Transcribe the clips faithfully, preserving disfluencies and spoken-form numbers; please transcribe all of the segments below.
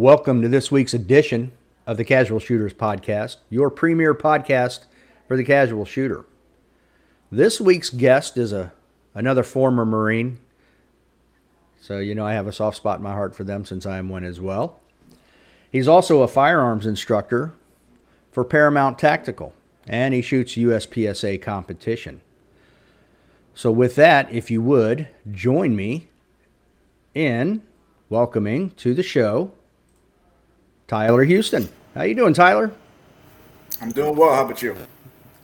Welcome to this week's edition of the Casual Shooters Podcast, your premier podcast for the casual shooter. This week's guest is a another former Marine, so you know I have a soft spot in my heart for them since I am one as well. He's also a firearms instructor for Paramount Tactical, and he shoots U S P S A competition. So with that, if you would, join me in welcoming to the show Tyler Houston. How you doing, Tyler? I'm doing well. How about you?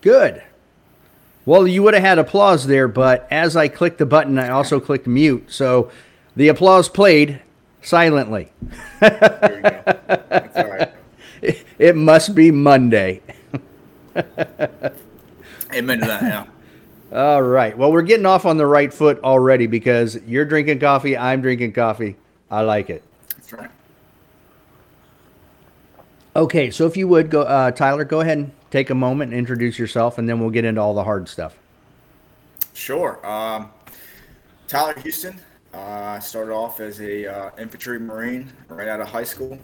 Good. Well, you would have had applause there, but as I clicked the button, I also clicked mute. So the applause played silently. There you go. That's all right. It, it must be Monday. Amen to that, yeah. All right. Well, we're getting off on the right foot already because you're drinking coffee, I'm drinking coffee. I like it. That's right. Okay, so if you would, go, uh, Tyler, go ahead and take a moment and introduce yourself, and then we'll get into all the hard stuff. Sure. Um, Tyler Houston. I uh, started off as a uh, infantry Marine right out of high school.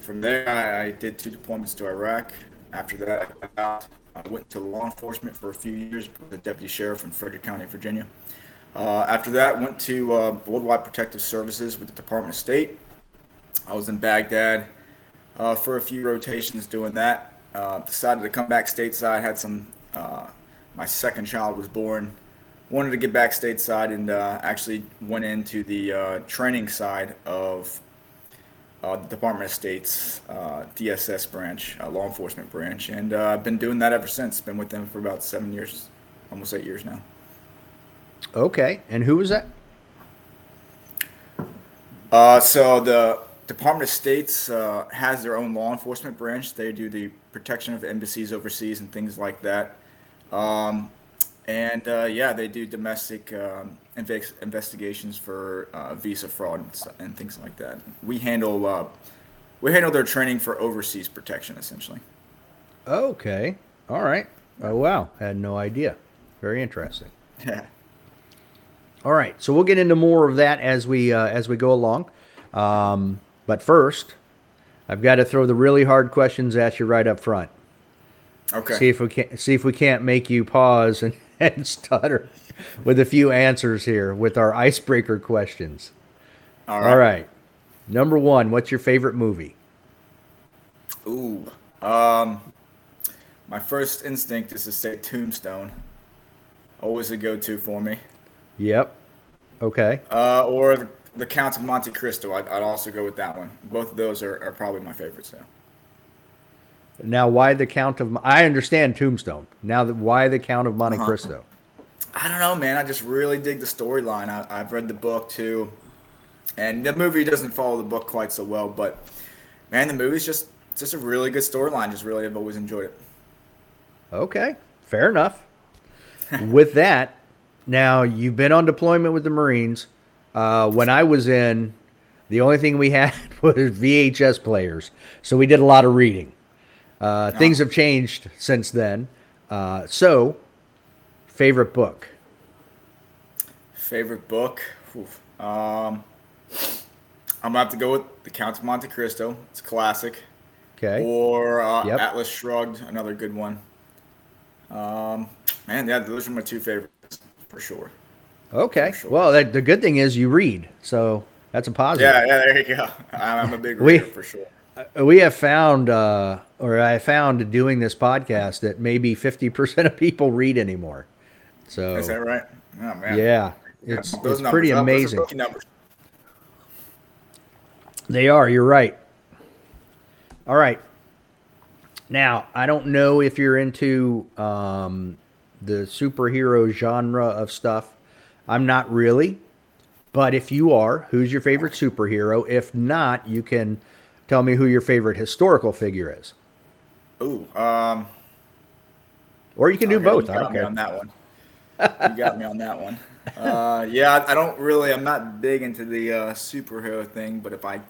From there, I, I did two deployments to Iraq. After that, I got out. I went to law enforcement for a few years with the deputy sheriff in Frederick County, Virginia. Uh, after that, went to uh, Worldwide Protective Services with the Department of State. I was in Baghdad uh, for a few rotations doing that. Uh, decided to come back stateside. Had some. Uh, my second child was born. Wanted to get back stateside and uh, actually went into the uh, training side of uh, the Department of State's uh, D S S branch, uh, law enforcement branch, and uh, I've been doing that ever since. Been with them for about seven years, almost eight years now. Okay, and who was that? Uh, so the Department of State's uh, has their own law enforcement branch. They do the protection of embassies overseas and things like that. Um, And, uh, yeah, they do domestic um, inv- investigations for uh, visa fraud and, stuff, and things like that. We handle uh, we handle their training for overseas protection, essentially. Okay. All right. Oh, wow. Had no idea. Very interesting. Yeah. All right. So we'll get into more of that as we uh, as we go along. Um, but first, I've got to throw the really hard questions at you right up front. Okay. See if we can see if we can't make you pause and... and stutter with a few answers here with our icebreaker questions. All right. All right. Number one, what's your favorite movie? Ooh. Um, my first instinct is to say Tombstone. Always a go-to for me. Yep. Okay. Uh, or The Count of Monte Cristo. I'd, I'd also go with that one. Both of those are, are probably my favorites now. Now, why the Count of... I understand Tombstone. Now, why the Count of Monte uh-huh. Cristo? I don't know, man. I just really dig the storyline. I've read the book, too. And the movie doesn't follow the book quite so well. But, man, the movie's just just a really good storyline. Just really, I've always enjoyed it. Okay. Fair enough. With that, now, you've been on deployment with the Marines. Uh, when I was in, the only thing we had was V H S players. So we did a lot of reading. Uh, no. Things have changed since then. Uh, so, favorite book? Favorite book? Oof. Um, I'm going to have to go with The Count of Monte Cristo. It's a classic. Okay. Or uh, yep. Atlas Shrugged, another good one. Um, man, yeah, those are my two favorites for sure. Okay. For sure. Well, that, the good thing is you read, so that's a positive. Yeah, yeah, there you go. I'm a big reader we- for sure. We have found, uh, or I found doing this podcast that maybe fifty percent of people read anymore. So is that right? Oh, man. Yeah, it's, yeah, it's pretty amazing. They are. You're right. All right. Now, I don't know if you're into um, the superhero genre of stuff. I'm not really. But if you are, who's your favorite superhero? If not, you can... tell me who your favorite historical figure is. Ooh, um, or you can do okay, both. You got I don't me care. On that one. You got me on that one. Uh, yeah, I don't really. I'm not big into the uh, superhero thing, but if I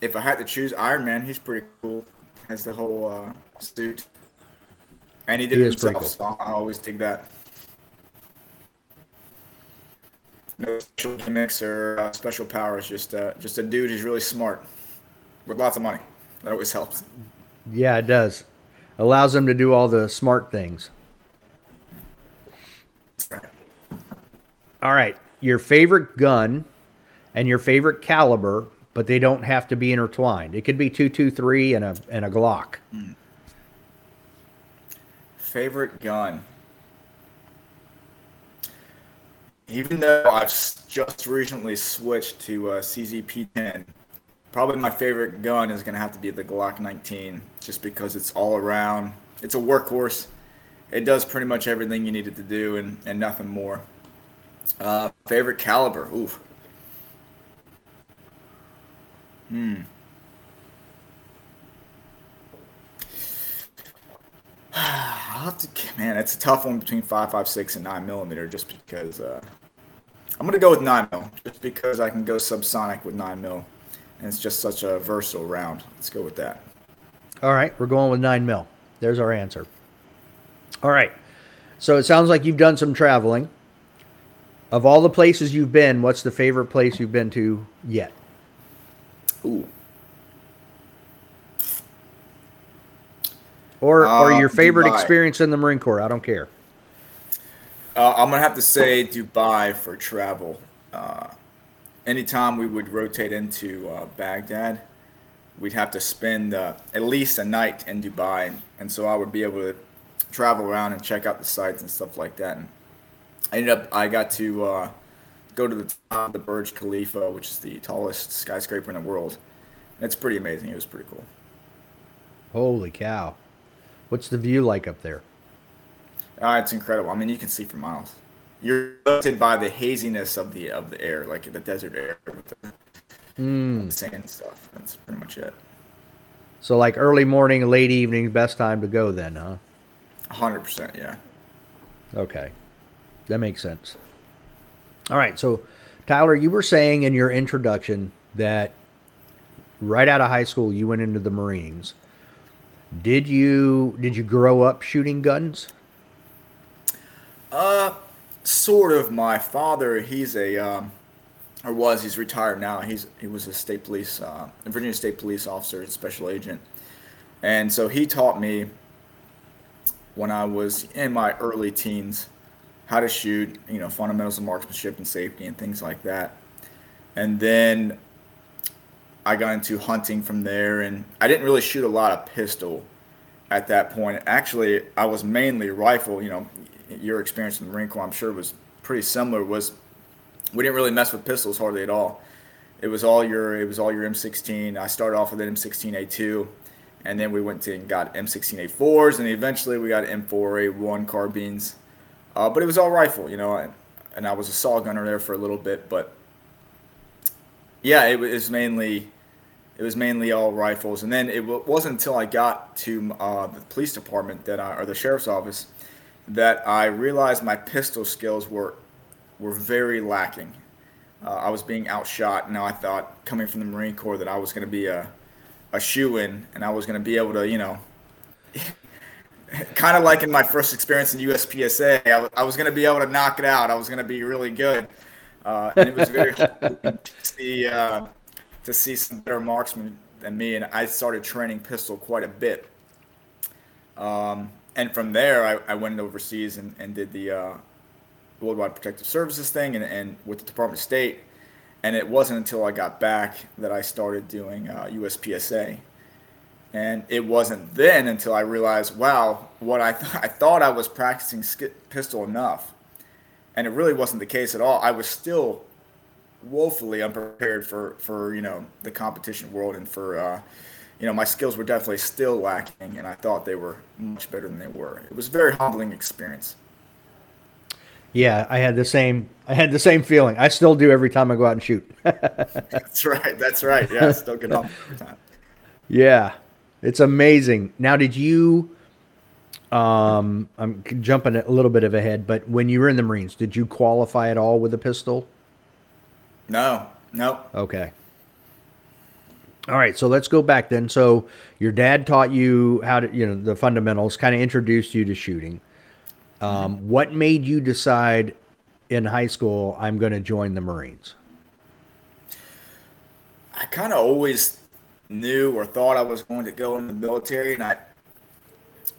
if I had to choose, Iron Man, he's pretty cool. Has the whole uh, suit, and he did he it himself. Cool. So I always dig that. no special gimmicks or uh, special powers. Just uh, just a dude who's really smart with lots of money. That always helps. Yeah, it does. Allows them to do all the smart things. All right. Your favorite gun and your favorite caliber, but they don't have to be intertwined. It could be two twenty-three and a and a Glock. Mm. Favorite gun. Even though I've just recently switched to uh, C Z P ten, probably my favorite gun is going to have to be the Glock nineteen, just because it's all around. It's a workhorse. It does pretty much everything you need it to do and, and nothing more. Uh, favorite caliber. Ooh. Hmm. I'll have to, man, it's a tough one between five five six and nine millimeter, just because uh, I'm going to go with nine mil, just because I can go subsonic with nine mil, and it's just such a versatile round. Let's go with that. All right, we're going with nine mil. There's our answer. All right, so it sounds like you've done some traveling. Of all the places you've been, what's the favorite place you've been to yet? Ooh. Or um, or your favorite Dubai. Experience in the Marine Corps. I don't care. Uh, I'm going to have to say Dubai for travel. Uh, anytime we would rotate into uh, Baghdad, we'd have to spend uh, at least a night in Dubai. And so I would be able to travel around and check out the sites and stuff like that. And I ended up, I got to uh, go to the top of the Burj Khalifa, which is the tallest skyscraper in the world. And it's pretty amazing. It was pretty cool. Holy cow. What's the view like up there? Uh, it's incredible. I mean, you can see for miles. You're limited by the haziness of the of the air, like the desert air with the mm. sand stuff. That's pretty much it. So like early morning, late evening, best time to go then, huh? one hundred percent, yeah. Okay. That makes sense. All right. So, Tyler, you were saying in your introduction that right out of high school, you went into the Marines. Did you did you grow up shooting guns? Uh, sort of. My father, he's a, um, or was, he's retired now. He's he was a state police, uh, Virginia State Police officer, special agent, and so he taught me when I was in my early teens how to shoot, you know, fundamentals of marksmanship and safety and things like that, and then I got into hunting from there, and I didn't really shoot a lot of pistol at that point. Actually, I was mainly rifle. You know, your experience in the Marine Corps, I'm sure, was pretty similar. Was we didn't really mess with pistols hardly at all. It was all your it was all your M sixteen. I started off with an M sixteen A two, and then we went to and got M sixteen A fours, and eventually we got M four A one carbines. Uh, but it was all rifle, you know, and, and I was a saw gunner there for a little bit, but. Yeah, it was mainly, it was mainly all rifles, and then it wasn't until I got to uh, the police department that I, or the sheriff's office, that I realized my pistol skills were, were very lacking. Uh, I was being outshot. Now I thought, coming from the Marine Corps, that I was going to be a, a shoo-in, and I was going to be able to, you know, kind of like in my first experience in U S P S A, I, w- I was going to be able to knock it out. I was going to be really good. Uh, and it was very hard to see, uh, to see some better marksmen than me, and I started training pistol quite a bit. Um, and from there, I, I went overseas and, and did the uh, Worldwide Protective Services thing and, and with the Department of State, and it wasn't until I got back that I started doing uh, U S P S A. And it wasn't then until I realized, wow, what I, th- I thought I was practicing sk- pistol enough. And it really wasn't the case at all. I was still woefully unprepared for, for you know, the competition world, and for, uh, you know, my skills were definitely still lacking, and I thought they were much better than they were. It was a very humbling experience. Yeah, I had the same. I had the same feeling. I still do every time I go out and shoot. That's right. That's right. Yeah, I still get humbled every time. Yeah, it's amazing. Now, did you? Um, I'm jumping a little bit of ahead, but when you were in the Marines, did you qualify at all with a pistol? No, no. Okay. All right. So let's go back then. So your dad taught you how to, you know, the fundamentals, kind of introduced you to shooting. Um, what made you decide in high school, I'm going to join the Marines? I kind of always knew or thought I was going to go in the military, and I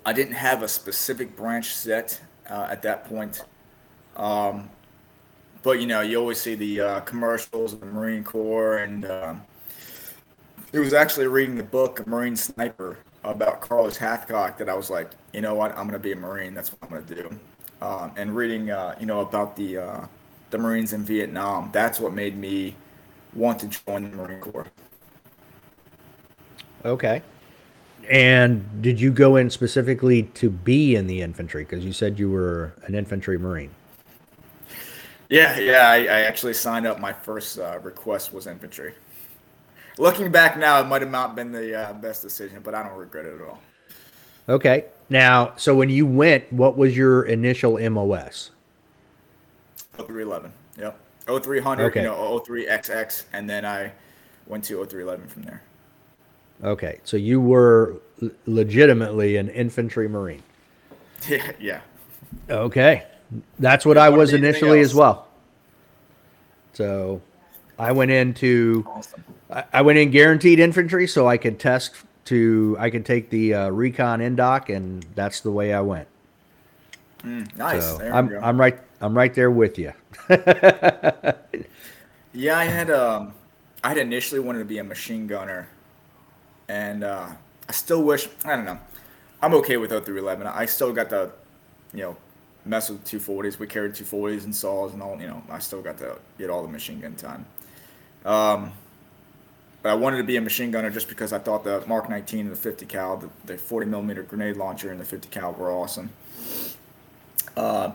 I didn't have a specific branch set uh, at that point. Um, but, you know, you always see the uh, commercials of the Marine Corps, and um, it was actually reading the book, A Marine Sniper, about Carlos Hathcock that I was like, you know what, I'm going to be a Marine. That's what I'm going to do. Um, and reading, uh, you know, about the uh, the Marines in Vietnam, that's what made me want to join the Marine Corps. Okay. And did you go in specifically to be in the infantry? Because you said you were an infantry Marine. Yeah, yeah. I, I actually signed up. My first uh, request was infantry. Looking back now, it might have not been the uh, best decision, but I don't regret it at all. Okay. Now, so when you went, what was your initial M O S? oh three eleven. Yep. oh three hundred, okay. You know, oh three X X, and then I went to oh three eleven from there. Okay, so you were legitimately an infantry Marine. Yeah. yeah. Okay, that's what yeah, I was initially as well. So, I went into awesome. I, I went in guaranteed infantry, so I could test to I could take the uh, recon indoc, and that's the way I went. Mm, nice. So there I'm you go. I'm right I'm right there with you. yeah, I had um I had initially wanted to be a machine gunner. And uh, I still wish, I don't know, I'm okay with oh three eleven. I still got the, you know, mess with two forties. We carried two forties and saws and all, you know, I still got to get all the machine gun time. Um, but I wanted to be a machine gunner just because I thought the Mark nineteen and the fifty cal, the, the forty millimeter grenade launcher and the fifty cal were awesome. Uh,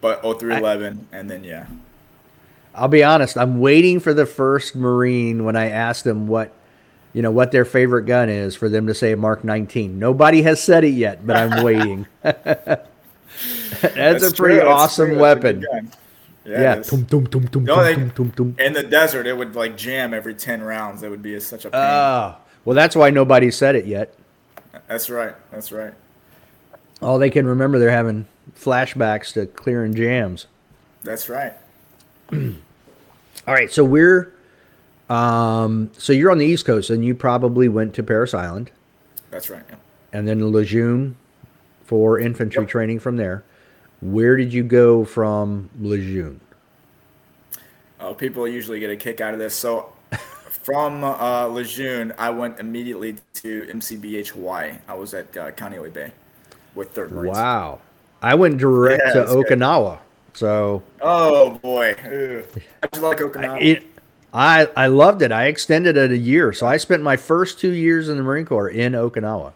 but oh three eleven, I, and then, yeah. I'll be honest, I'm waiting for the first Marine when I asked them what, you know, what their favorite gun is for them to say Mark nineteen. Nobody has said it yet, but I'm waiting. That's, That's a pretty true. awesome That's weapon. Yeah. In the desert, it would like jam every ten rounds. That would be a, such a pain. Oh, well, that's why nobody said it yet. That's right. That's right. All they can remember, they're having flashbacks to clearing jams. That's right. All right, so we're... Um, so you're on the East Coast, and you probably went to Parris Island. That's right. Yeah. And then Lejeune for infantry yep. training from there. Where did you go from Lejeune? Oh, people usually get a kick out of this. So from uh, Lejeune, I went immediately to M C B H, Hawaii. I was at uh, Kaneohe Bay with third Marines. Wow. I went direct yeah, to Okinawa. Good. So. Oh, boy. Ew. I just like Okinawa. It, I, I loved it. I extended it a year. So I spent my first two years in the Marine Corps in Okinawa.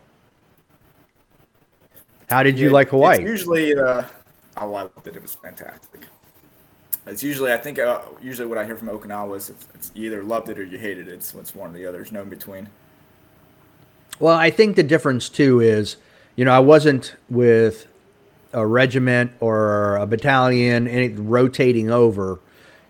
How did you it, like Hawaii? It's usually, uh, oh, I loved it. It was fantastic. It's usually, I think, uh, usually what I hear from Okinawa is it's, it's you either loved it or you hated it. So it's one or the other. There's no in between. Well, I think the difference, too, is, you know, I wasn't with a regiment or a battalion and it rotating over.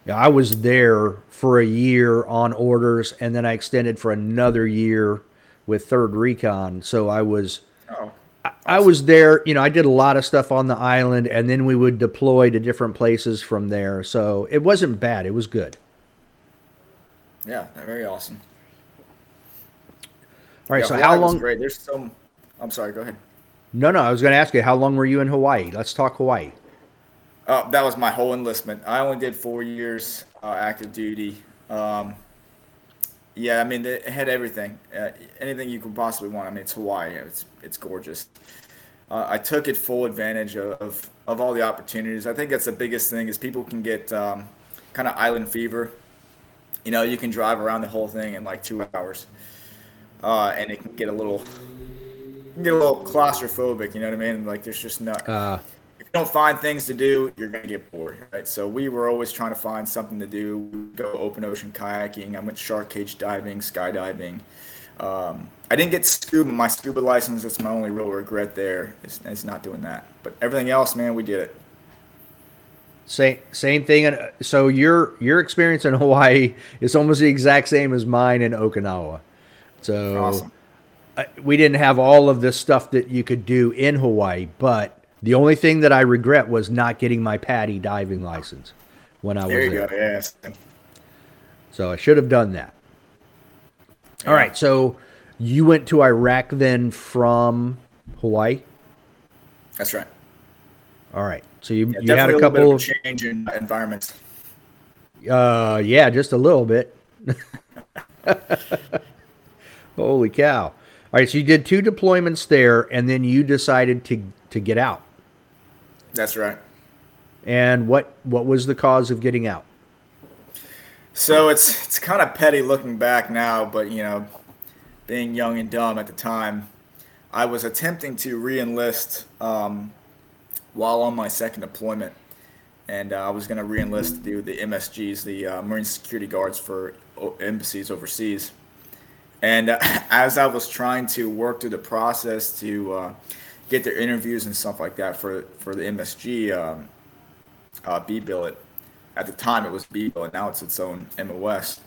Yeah, I was there for a year on orders, and then I extended for another year with Third Recon. So I was, oh, awesome. I, I was there. You know, I did a lot of stuff on the island, and then we would deploy to different places from there. So it wasn't bad; it was good. Yeah, very awesome. All right. Yeah, so Hawaii how long? Was great. There's some. I'm sorry. Go ahead. No, no. I was going to ask you how long were you in Hawaii? Let's talk Hawaii. Uh, that was my whole enlistment. I only did four years uh, active duty. Um, yeah, I mean, it had everything, uh, anything you could possibly want. I mean, it's Hawaii. It's it's gorgeous. Uh, I took it full advantage of, of, of all the opportunities. I think that's the biggest thing is people can get um, kind of island fever. You know, you can drive around the whole thing in like two hours, uh, and it can get a little can get a little claustrophobic. You know what I mean? Like, there's just not. Uh. Don't find things to do, you're gonna get bored, right? So we were always trying to find something to do. We'd go open ocean kayaking. I went shark cage diving, skydiving. Um, I didn't get scuba. My scuba license, that's my only real regret there is, is not doing that. But everything else, man, we did it. Same same thing. So your your experience in Hawaii is almost the exact same as mine in Okinawa. So awesome. I, we didn't have all of this stuff that you could do in Hawaii, but The only thing that I regret was not getting my Patty diving license when I there was there. There you go, yes. So I should have done that. All yeah. right, so you went to Iraq then from Hawaii? That's right. All right, so you, yeah, you had a couple a of... change in environments. Uh, yeah, just a little bit. Holy cow. All right, so you did two deployments there, and then you decided to, to get out. That's right. And what what was the cause of getting out? So it's it's kind of petty looking back now, but, you know, being young and dumb at the time, I was attempting to re-enlist um, while on my second deployment. And uh, I was going to re-enlist to do the M S Gs, the uh, Marine Security Guards for o- embassies overseas. And uh, as I was trying to work through the process to uh, get their interviews and stuff like that for, for the M S G um, uh, B-billet, at the time it was B-billet, now it's its own M O S.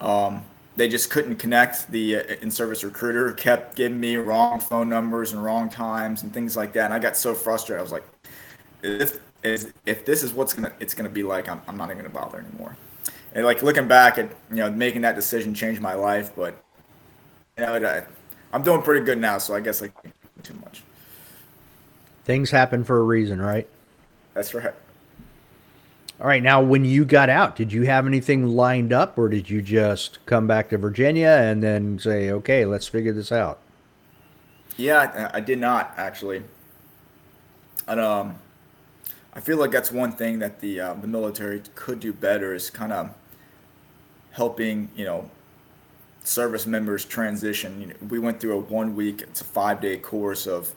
Um, they just couldn't connect. The uh, in-service recruiter kept giving me wrong phone numbers and wrong times and things like that. And I got so frustrated. I was like, if Is if this is what's gonna it's gonna be like, I'm I'm not even gonna bother anymore. And like looking back at, you know, making that decision changed my life, but you know, I, I'm doing pretty good now, so I guess I can't do too much. Things happen for a reason, right? That's right. All right, now when you got out, did you have anything lined up, or did you just come back to Virginia and then say, okay, let's figure this out? Yeah, I, I did not actually. And um. I feel like that's one thing that the uh, the military could do better is kind of helping, you know, service members transition. You know, we went through a one week, it's a five day course of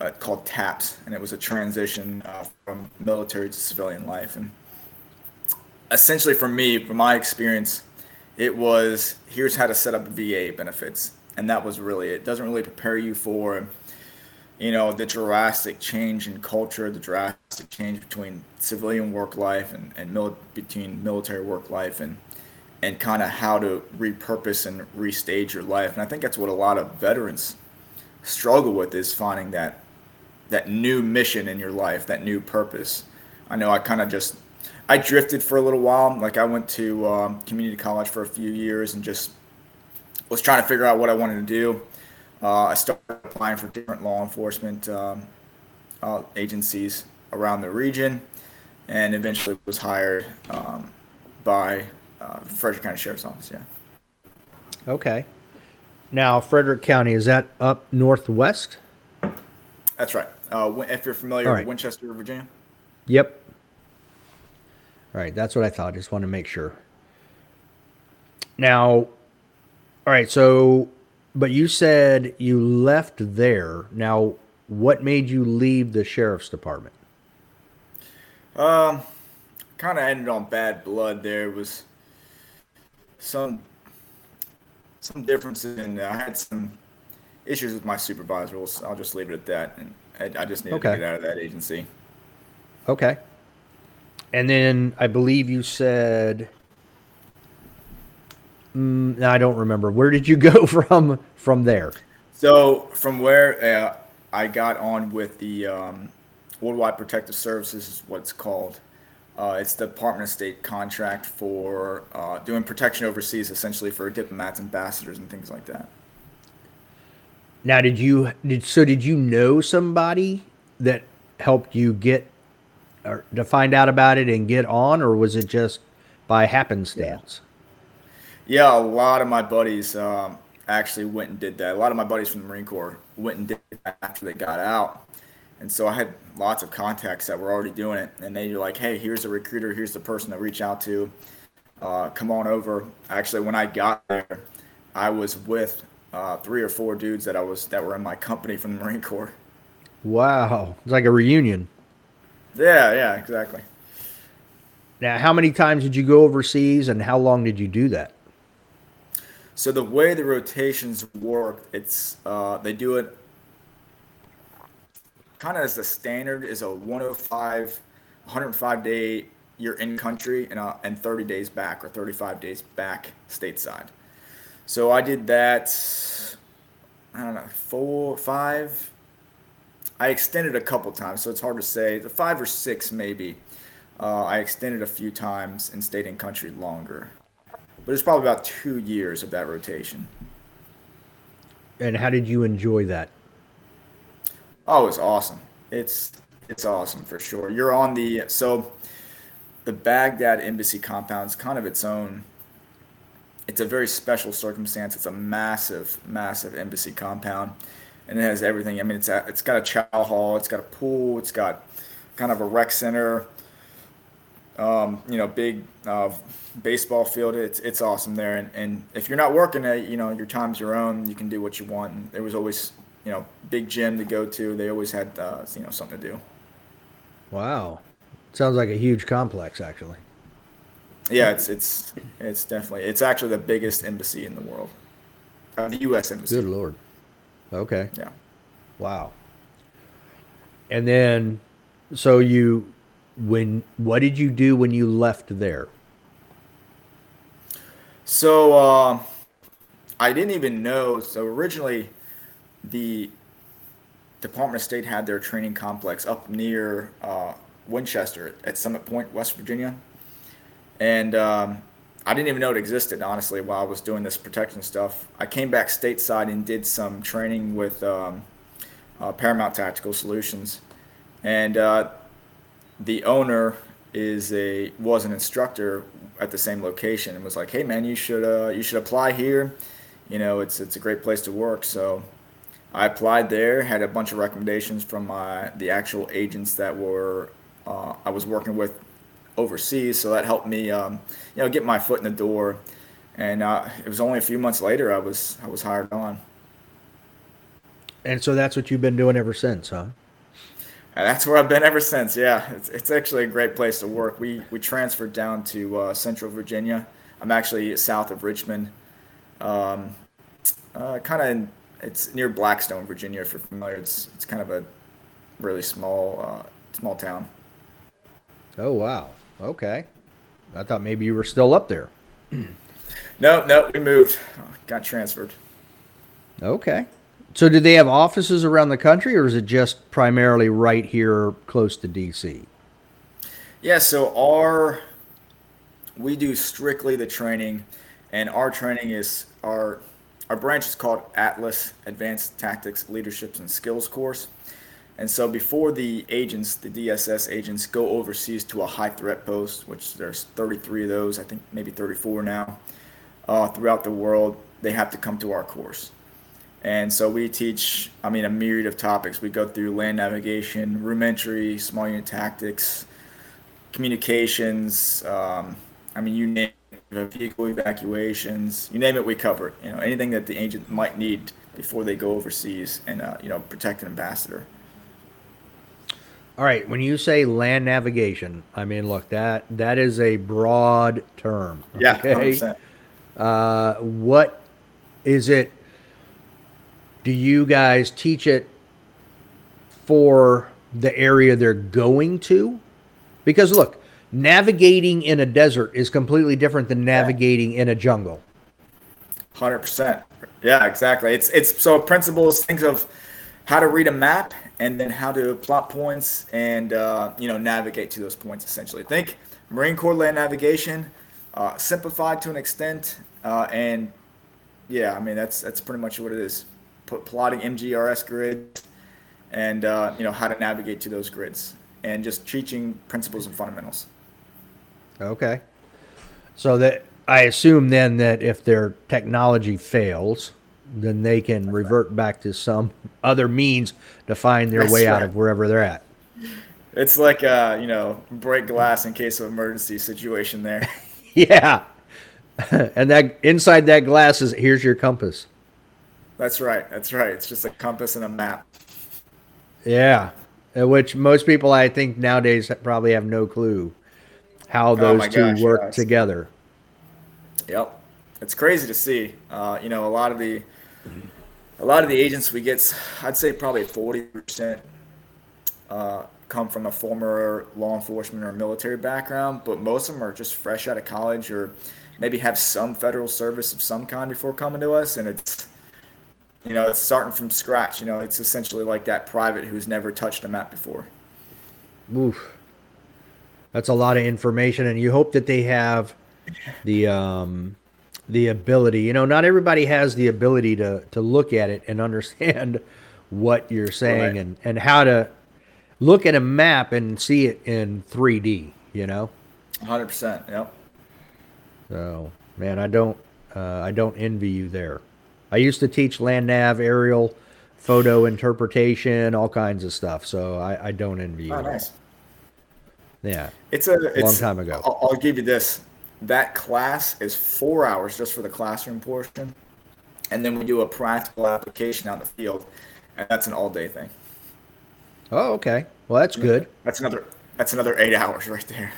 uh, called TAPS, and it was a transition uh, from military to civilian life. And essentially, for me, from my experience, it was here's how to set up V A benefits, and that was really it. It doesn't really prepare you for, you know, the drastic change in culture, the drastic change between civilian work life and, and mil- between military work life and and kind of how to repurpose and restage your life. And I think that's what a lot of veterans struggle with is finding that that new mission in your life, that new purpose. I know I kind of just, I drifted for a little while. Like I went to um, community college for a few years and just was trying to figure out what I wanted to do. Uh, I started applying for different law enforcement um, uh, agencies around the region, and eventually was hired um, by uh, Frederick County Sheriff's Office. Yeah. Okay. Now, Frederick County, is that up northwest? That's right. Uh, if you're familiar right. with Winchester, Virginia. Yep. All right, that's what I thought. Just want to make sure. Now, all right, so. But you said you left there. Now, what made you leave the sheriff's department? Um, kind of ended on bad blood. There was some some differences, and I had some issues with my supervisor. I'll just leave it at that. And I, I just needed okay. to get out of that agency. Okay. And then I believe you said. Mm, I don't remember. Where did you go from from there? So from where uh, I got on with the um, Worldwide Protective Services is what it's called. Uh, it's the Department of State contract for uh, doing protection overseas, essentially for diplomats, ambassadors, and things like that. Now, did you did so? Did you know somebody that helped you get or to find out about it and get on, or was it just by happenstance? Yeah. Yeah, a lot of my buddies um, actually went and did that. A lot of my buddies from the Marine Corps went and did that after they got out. And so I had lots of contacts that were already doing it. And they were like, hey, here's a recruiter. Here's the person to reach out to. Uh, come on over. Actually, when I got there, I was with uh, three or four dudes that I was that were in my company from the Marine Corps. Wow. It's like a reunion. Yeah, yeah, exactly. Now, how many times did you go overseas and how long did you do that? So the way the rotations work, it's uh, they do it kind of as the standard is a one hundred five day you're in country and uh, and thirty days back or thirty-five days back stateside. So I did that, I don't know, four, five, I extended a couple times, so it's hard to say. The five or six, maybe. Uh, I extended a few times and stayed in country longer. But it's probably about two years of that rotation. And how did you enjoy that? Oh, it's awesome. It's it's awesome for sure. You're on the so the Baghdad embassy compound's kind of its own. It's a very special circumstance. It's a massive, massive embassy compound, and it has everything. I mean, it's a, it's got a chow hall, it's got a pool, it's got kind of a rec center. Um, you know, big uh, baseball field. It's it's awesome there. And, and if you're not working, at, you know, your time's your own. You can do what you want. And there was always, you know, big gym to go to. They always had, uh, you know, something to do. Wow, sounds like a huge complex, actually. Yeah, it's it's it's definitely it's actually the biggest embassy in the world, uh, the U S embassy. Good Lord. Okay. Yeah. Wow. And then, so you. When what did you do when you left there? So uh, I didn't even know. So originally, the Department of State had their training complex up near uh, Winchester at Summit Point, West Virginia, and um, I didn't even know it existed. Honestly, while I was doing this protection stuff, I came back stateside and did some training with um, uh, Paramount Tactical Solutions, and. Uh, The owner is a was an instructor at the same location and was like, "Hey man, you should uh, you should apply here. You know, it's it's a great place to work." So I applied there, had a bunch of recommendations from my the actual agents that were uh, I was working with overseas. So that helped me, um, you know, get my foot in the door. And uh, it was only a few months later I was I was hired on. And so that's what you've been doing ever since, huh? And that's where I've been ever since. Yeah, it's it's actually a great place to work. We we transferred down to uh, Central Virginia. I'm actually south of Richmond, um, uh, kind of it's near Blackstone, Virginia. If you're familiar, it's it's kind of a really small uh, small town. Oh wow, okay. I thought maybe you were still up there. no, no, we moved. Got transferred. Okay. So do they have offices around the country, or is it just primarily right here close to D C? Yeah, so our we do strictly the training, and our training is our our branch is called Atlas Advanced Tactics, Leaderships, and Skills course. And so before the agents, the D S S agents, go overseas to a high threat post, which there's thirty-three of those, I think maybe thirty-four now, uh, throughout the world, they have to come to our course. And so we teach, I mean, a myriad of topics. We go through land navigation, room entry, small unit tactics, communications. Um, I mean, you name it, vehicle evacuations, you name it, we cover it. You know, anything that the agent might need before they go overseas and, uh, you know, protect an ambassador. All right. When you say land navigation, I mean, look, that that is a broad term. Yeah, okay? one hundred percent. Uh, what is it? Do you guys teach it for the area they're going to? Because look, navigating in a desert is completely different than navigating in a jungle. one hundred percent. Yeah, exactly. It's it's so principles, things of how to read a map and then how to plot points and uh, you know, navigate to those points essentially. Think Marine Corps land navigation, uh, simplified to an extent, uh, and yeah, I mean that's that's pretty much what it is. Plotting M G R S grids and uh, you know, how to navigate to those grids and just teaching principles and fundamentals. Okay. So that I assume then that if their technology fails, then they can That's revert right. back to some other means to find their That's way right. out of wherever they're at. It's like a, you know, break glass in case of emergency situation there. Yeah. And that inside that glass is here's your compass. That's right. That's right. It's just a compass and a map. Yeah, which most people I think nowadays probably have no clue how those oh two gosh, work yes. together. Yep, it's crazy to see. Uh, you know, a lot of the a lot of the agents we get, I'd say probably forty percent uh, come from a former law enforcement or military background, but most of them are just fresh out of college or maybe have some federal service of some kind before coming to us, and it's. You know, it's starting from scratch. You know, it's essentially like that private who's never touched a map before. Oof. That's a lot of information, and you hope that they have the um, the ability. You know, not everybody has the ability to to look at it and understand what you're saying, right, and, and how to look at a map and see it in three D, you know? one hundred percent, yep. So, man, I don't uh, I don't envy you there. I used to teach land nav, aerial, photo interpretation, all kinds of stuff. So I, I don't envy you. Oh, nice. Yeah. It's a, a long it's, time ago. I'll, I'll give you this. That class is four hours just for the classroom portion. And then we do a practical application out in the field. And that's an all-day thing. Oh, okay. Well, that's good. That's another that's another eight hours right there.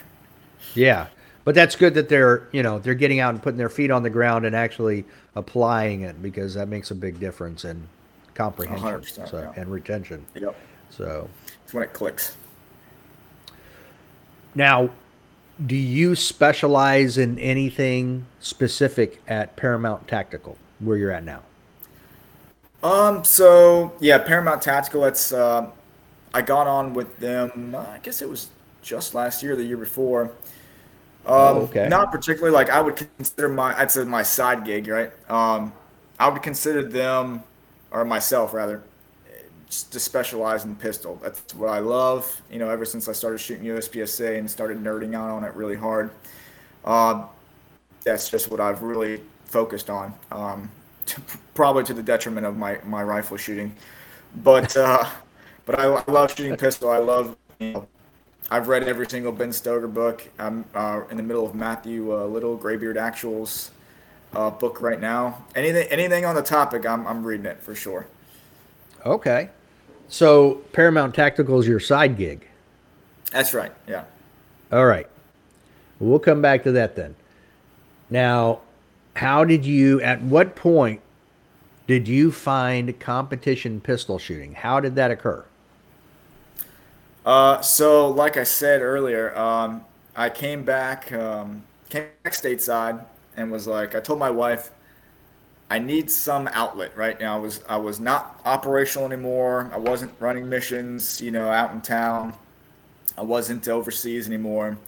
Yeah. But that's good that they're, you know, they're getting out and putting their feet on the ground and actually applying it, because that makes a big difference in comprehension one hundred percent, so, yeah. and retention. Yep. So it's when it clicks. Now, do you specialize in anything specific at Paramount Tactical, where you're at now? Um. So yeah, Paramount Tactical. That's uh, I got on with them. I guess it was just last year, the year before. Um, oh, okay. Not particularly, like, I would consider my, I'd say my side gig, right? Um, I would consider them, or myself rather, just to specialize in pistol. That's what I love. You know, ever since I started shooting U S P S A and started nerding out on it really hard, uh, that's just what I've really focused on. Um, to, probably to the detriment of my, my rifle shooting, but, uh, but I, I love shooting pistol. I love, you know, I've read every single Ben Stoger book. I'm uh, in the middle of Matthew uh, Little, Graybeard Actuals uh, book right now. Anything anything on the topic, I'm I'm reading it for sure. Okay. So Paramount Tactical is your side gig. That's right, yeah. All right. We'll come back to that then. Now, how did you, at what point did you find competition pistol shooting? How did that occur? Uh, so like I said earlier, um, I came back, um, came back stateside and was like, I told my wife, I need some outlet right now. I was, I was not operational anymore. I wasn't running missions, you know, out in town. I wasn't overseas anymore.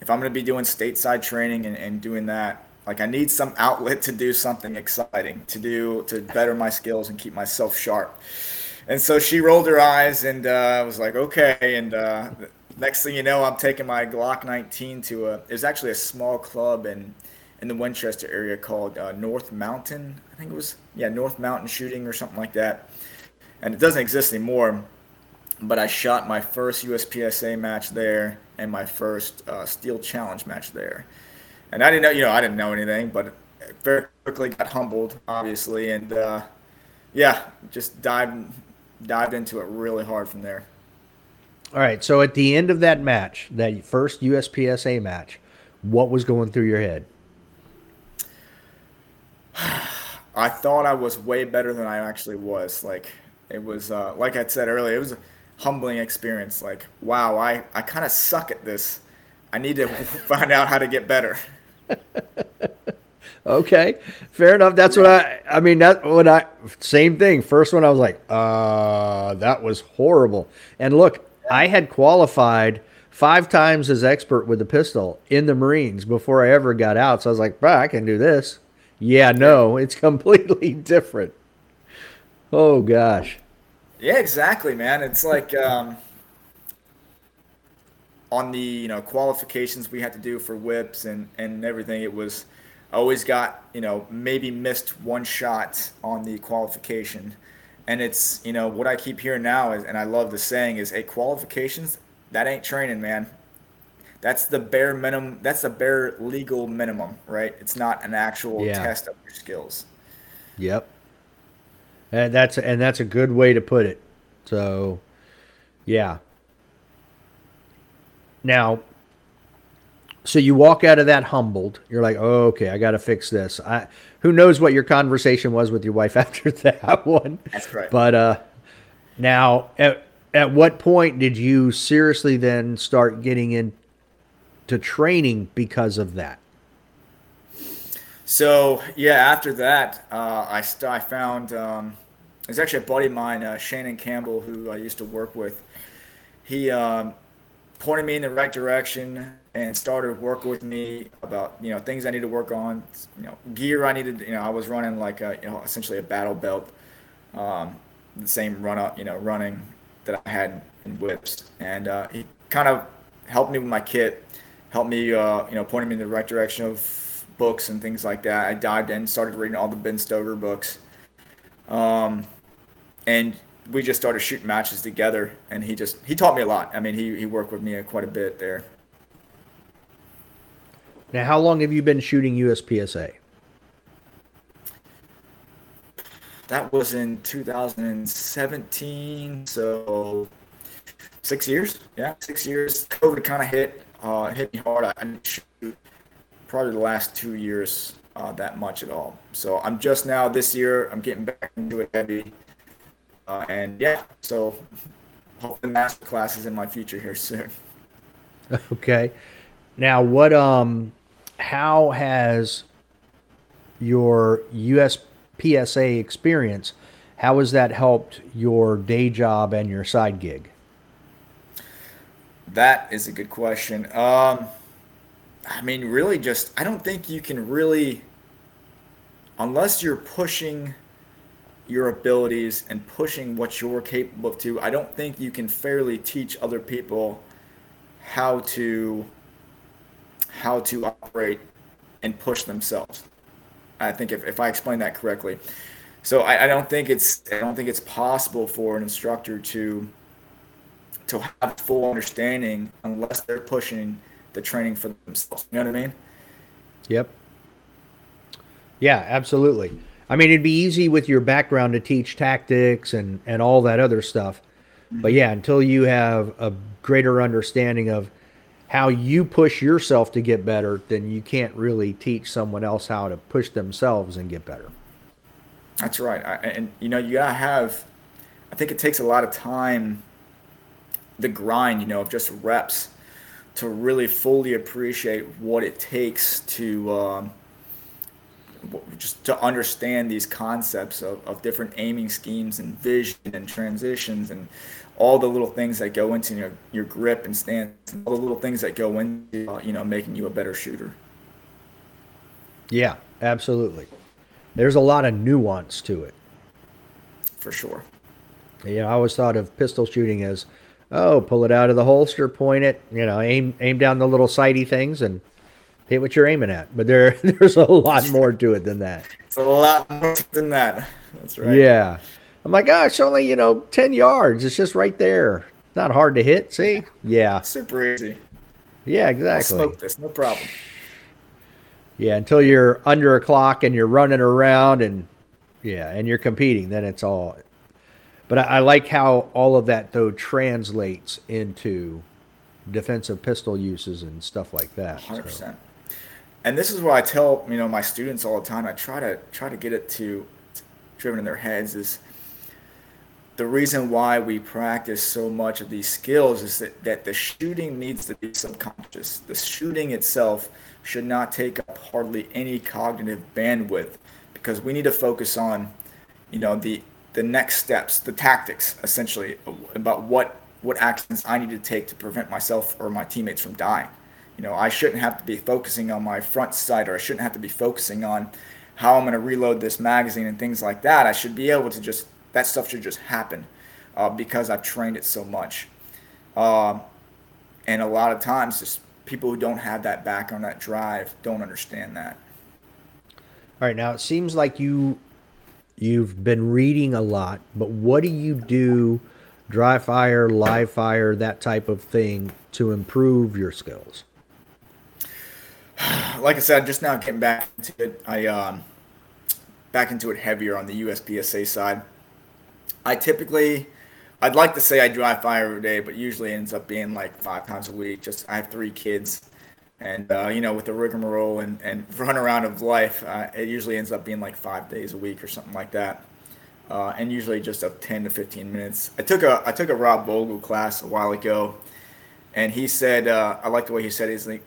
If I'm going to be doing stateside training and, and doing that, like, I need some outlet to do something exciting, to do, to better my skills and keep myself sharp. And so she rolled her eyes and I uh, was like, okay. And uh, next thing you know, I'm taking my Glock nineteen to a, there's actually a small club in, in the Winchester area called uh, North Mountain. I think it was, yeah, North Mountain Shooting or something like that. And it doesn't exist anymore, but I shot my first U S P S A match there and my first uh, Steel Challenge match there. And I didn't know, you know, I didn't know anything, but very quickly got humbled, obviously. And uh, yeah, just dived dived into it really hard from there. All right. So at the end of that match, that first U S P S A match, what was going through your head? I thought I was way better than I actually was. Like, it was, uh, like I said earlier, it was a humbling experience. Like, wow, I, I kind of suck at this. I need to find out how to get better. Okay, fair enough. That's what I, I mean, that what I, same thing. First one, I was like, uh, that was horrible. And look, I had qualified five times as expert with the pistol in the Marines before I ever got out. So I was like, bah, I can do this. Yeah, no, it's completely different. Oh gosh. Yeah, exactly, man. It's like, um, on the, you know, qualifications we had to do for whips and, and everything, it was, I always got, you know, maybe missed one shot on the qualification. And it's, you know, what I keep hearing now is, and I love the saying is, hey, qualifications, that ain't training, man. That's the bare minimum. That's the bare legal minimum, right? It's not an actual yeah. test of your skills. Yep. And that's, and that's a good way to put it. So, yeah. Now, so you walk out of that humbled. You're like, oh, okay, I got to fix this. I, who knows what your conversation was with your wife after that one. That's right. But uh, now, at, at what point did you seriously then start getting into training because of that? So, yeah, after that, uh, I, st- I found um, there's actually a buddy of mine, uh, Shannon Campbell, who I used to work with. He um, pointed me in the right direction and started working with me about, you know, things I need to work on, you know, gear I needed. You know, I was running like a, you know, essentially a battle belt, um, the same run up, you know, running that I had in whips. And uh, he kind of helped me with my kit, helped me, uh, you know, pointed me in the right direction of books and things like that. I dived in, started reading all the Ben Stoger books. Um, and we just started shooting matches together, and he just, he taught me a lot. I mean, he, he worked with me quite a bit there. Now, how long have you been shooting U S P S A? That was in two thousand seventeen, so six years. Yeah, six years. COVID kind of hit, uh, hit me hard. I didn't shoot probably the last two years uh, that much at all. So I'm just now this year, I'm getting back into it heavy. Uh, and yeah, so hopefully master class is in my future here soon. Okay. Now, what, um, how has your U S P S A experience, how has that helped your day job and your side gig? That is a good question. Um, I mean, really just, I don't think you can really, unless you're pushing your abilities and pushing what you're capable of to, I don't think you can fairly teach other people how to, how to operate and push themselves. I think if, if I explained that correctly. So I, I don't think it's, I don't think it's possible for an instructor to, to have full understanding unless they're pushing the training for themselves. You know what I mean? Yep. Yeah, absolutely. I mean, it'd be easy with your background to teach tactics and, and all that other stuff. Mm-hmm. But yeah, until you have a greater understanding of how you push yourself to get better, then you can't really teach someone else how to push themselves and get better. That's right. I, and, you know, you got to have, I think it takes a lot of time, the grind, you know, of just reps to really fully appreciate what it takes to um, just to understand these concepts of, of different aiming schemes and vision and transitions and all the little things that go into your, your grip and stance, and all the little things that go into, uh, you know, making you a better shooter. Yeah, absolutely. There's a lot of nuance to it. For sure. Yeah, I always thought of pistol shooting as, oh, pull it out of the holster, point it, you know, aim aim down the little sighty things and hit what you're aiming at. But there there's a lot more to it than that. It's a lot more than that. That's right. Yeah. I'm like, oh, it's only, you know, ten yards. It's just right there. Not hard to hit. See? Yeah. Super easy. Yeah, exactly. I'll smoke this. No problem. Yeah, until you're under a clock and you're running around and, yeah, and you're competing, then it's all. But I, I like how all of that, though, translates into defensive pistol uses and stuff like that. one hundred percent. So. And this is what I tell, you know, my students all the time. I try to try to get it to driven in their heads is, the reason why we practice so much of these skills is that, that the shooting needs to be subconscious. The shooting itself should not take up hardly any cognitive bandwidth, because we need to focus on, you know, the the next steps, the tactics, essentially, about what, what actions I need to take to prevent myself or my teammates from dying. You know, I shouldn't have to be focusing on my front sight, or I shouldn't have to be focusing on how I'm going to reload this magazine and things like that. I should be able to just, that stuff should just happen uh, because I've trained it so much. Um, and a lot of times, just people who don't have that background, that drive, don't understand that. All right. Now, it seems like you, you've been reading a lot, but what do you do, dry fire, live fire, that type of thing, to improve your skills? Like I said, just now getting back into it. I um, back into it heavier on the U S P S A side. I typically, I'd like to say I dry fire every day, but usually it ends up being like five times a week. Just, I have three kids, and uh, you know, with the rigmarole and, and run around of life, uh, it usually ends up being like five days a week or something like that. Uh, and usually just up ten to fifteen minutes. I took a I took a Rob Vogel class a while ago, and he said, uh, I like the way he said it. He's like,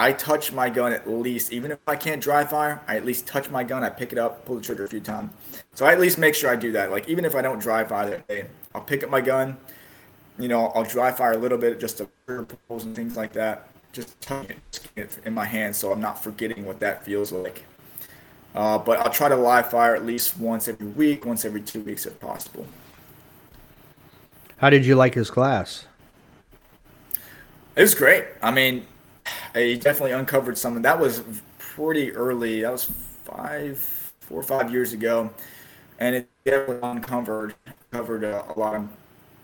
I touch my gun at least, even if I can't dry fire, I at least touch my gun, I pick it up, pull the trigger a few times. So I at least make sure I do that. Like, even if I don't dry fire that day, I'll pick up my gun, you know, I'll dry fire a little bit just to pulls and things like that. Just touch it in my hand so I'm not forgetting what that feels like. Uh, but I'll try to live fire at least once every week, once every two weeks if possible. How did you like his class? It was great. I mean, he definitely uncovered something. That was pretty early. That was five, four or five years ago. And it definitely uncovered covered a, a lot of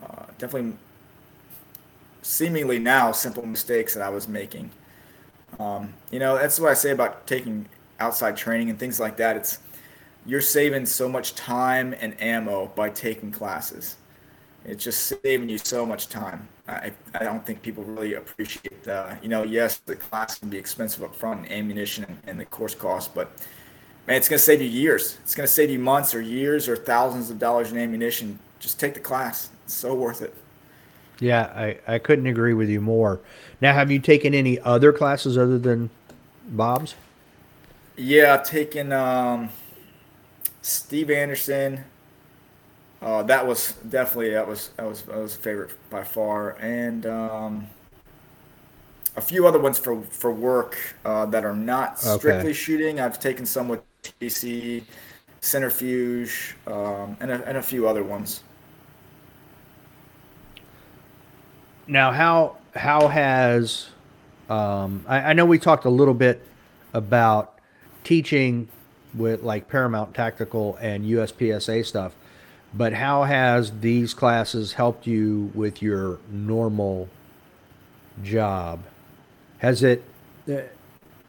uh, definitely seemingly now simple mistakes that I was making. Um, you know, that's what I say about taking outside training and things like that. It's you're saving so much time and ammo by taking classes. It's just saving you so much time. I, I don't think people really appreciate that. You know, yes, the class can be expensive up front, and ammunition and, and the course cost, but man, it's going to save you years. It's going to save you months or years or thousands of dollars in ammunition. Just take the class. It's so worth it. Yeah, I, I couldn't agree with you more. Now, have you taken any other classes other than Bob's? Yeah, I've taken um, Steve Anderson. Uh, that was definitely that was that was that was a favorite by far, and um, a few other ones for for work uh, that are not strictly okay. shooting. I've taken some with T C, centrifuge, um, and a, and a few other ones. Now, how how has um, I, I know we talked a little bit about teaching with like Paramount Tactical and U S P S A stuff. But how has these classes helped you with your normal job? Has it did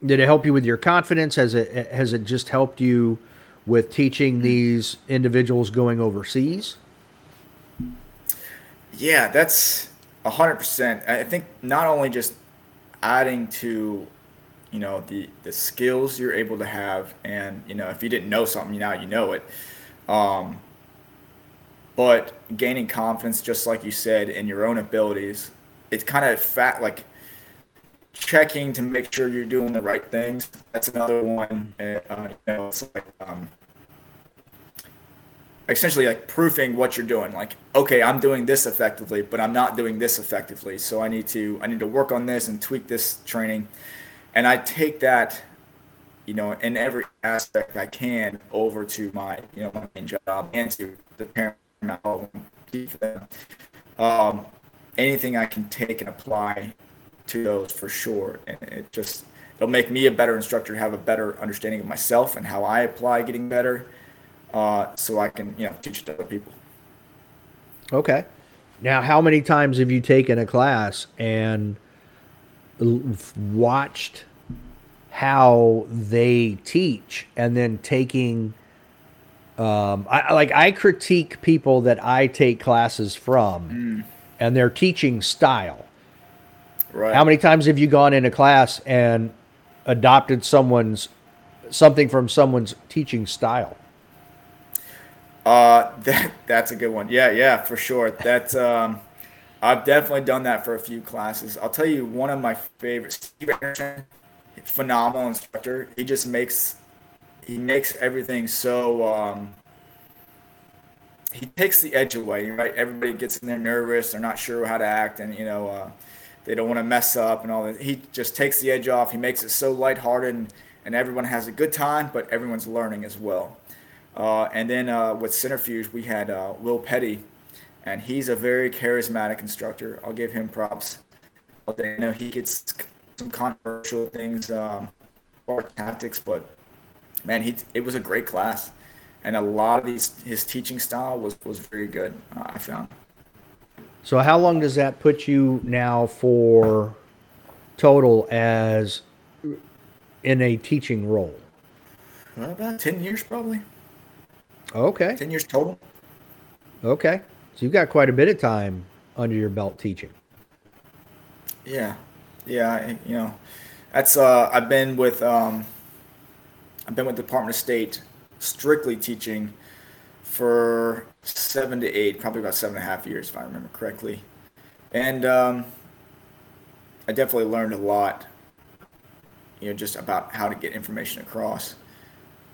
it help you with your confidence? Has it has it just helped you with teaching these individuals going overseas? Yeah, that's one hundred percent. I think not only just adding to, you know, the the skills you're able to have, and you know, if you didn't know something, now you know it. Um, But gaining confidence, just like you said, in your own abilities, it's kind of fat, like checking to make sure you're doing the right things. That's another one. Uh, you know, it's like um, essentially like proofing what you're doing. Like, okay, I'm doing this effectively, but I'm not doing this effectively. So I need to I need to work on this and tweak this training. And I take that, you know, in every aspect I can over to my, you know, my main job and to the parent. Um, anything I can take and apply to those for sure, and it just it'll make me a better instructor, have a better understanding of myself and how I apply getting better, uh, so I can you know teach it to other people. Okay, now how many times have you taken a class and watched how they teach, and then taking? Um, I like I critique people that I take classes from mm. and their teaching style. Right. How many times have you gone into class and adopted someone's something from someone's teaching style? Uh, that that's a good one. Yeah, yeah, for sure. That's um, I've definitely done that for a few classes. I'll tell you one of my favorites. Steve Anderson, phenomenal instructor. He just makes. He makes everything so um, he takes the edge away, right? Everybody gets in there nervous, they're not sure how to act, and you know uh, they don't want to mess up and all that. He just takes the edge off. He makes it so lighthearted, and, and everyone has a good time, but everyone's learning as well. Uh, and then uh, with Centrifuge, we had uh, Will Petty, and he's a very charismatic instructor. I'll give him props. You know, he gets some controversial things um, or tactics, but. Man, he it was a great class, and a lot of these his teaching style was, was very good, uh, I found. So how long does that put you now for total as in a teaching role? Well, about ten years probably. Okay. ten years total. Okay. So you've got quite a bit of time under your belt teaching. Yeah. Yeah, you know, that's uh, I've been with um, – I've been with the Department of State strictly teaching for seven to eight, probably about seven and a half years, if I remember correctly. And um, I definitely learned a lot you know, just about how to get information across.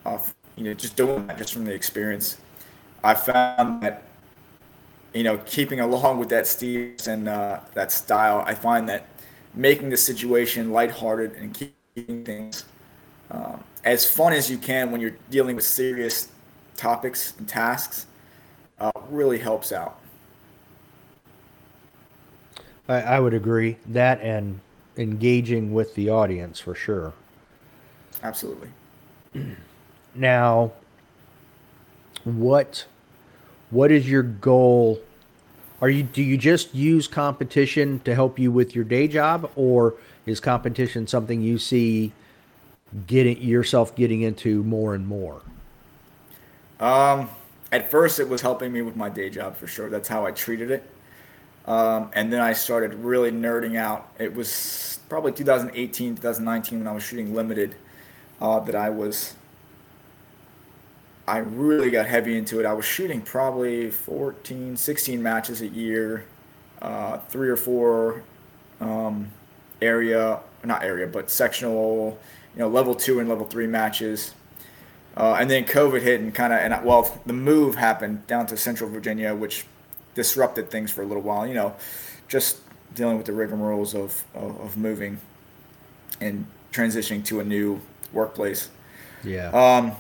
Uh, you know, just doing that just from the experience. I found that, you know, keeping along with that Steve's and uh, that style, I find that making the situation lighthearted and keeping things um, as fun as you can when you're dealing with serious topics and tasks uh, really helps out. I, I would agree. That and engaging with the audience for sure. Absolutely. Now, what what is your goal? Are you do you just use competition to help you with your day job, or is competition something you see getting yourself getting into more and more? Um, at first, it was helping me with my day job for sure. That's how I treated it. Um, and then I started really nerding out. It was probably two thousand eighteen, two thousand nineteen when I was shooting limited uh, that I was. I really got heavy into it. I was shooting probably fourteen, sixteen matches a year, uh, three or four um, area, not area, but sectional, you know, level two and level three matches. Uh, and then COVID hit and kind of, and I, well, the move happened down to Central Virginia, which disrupted things for a little while, you know, just dealing with the rigmaroles of, of, of moving and transitioning to a new workplace. Yeah. Um,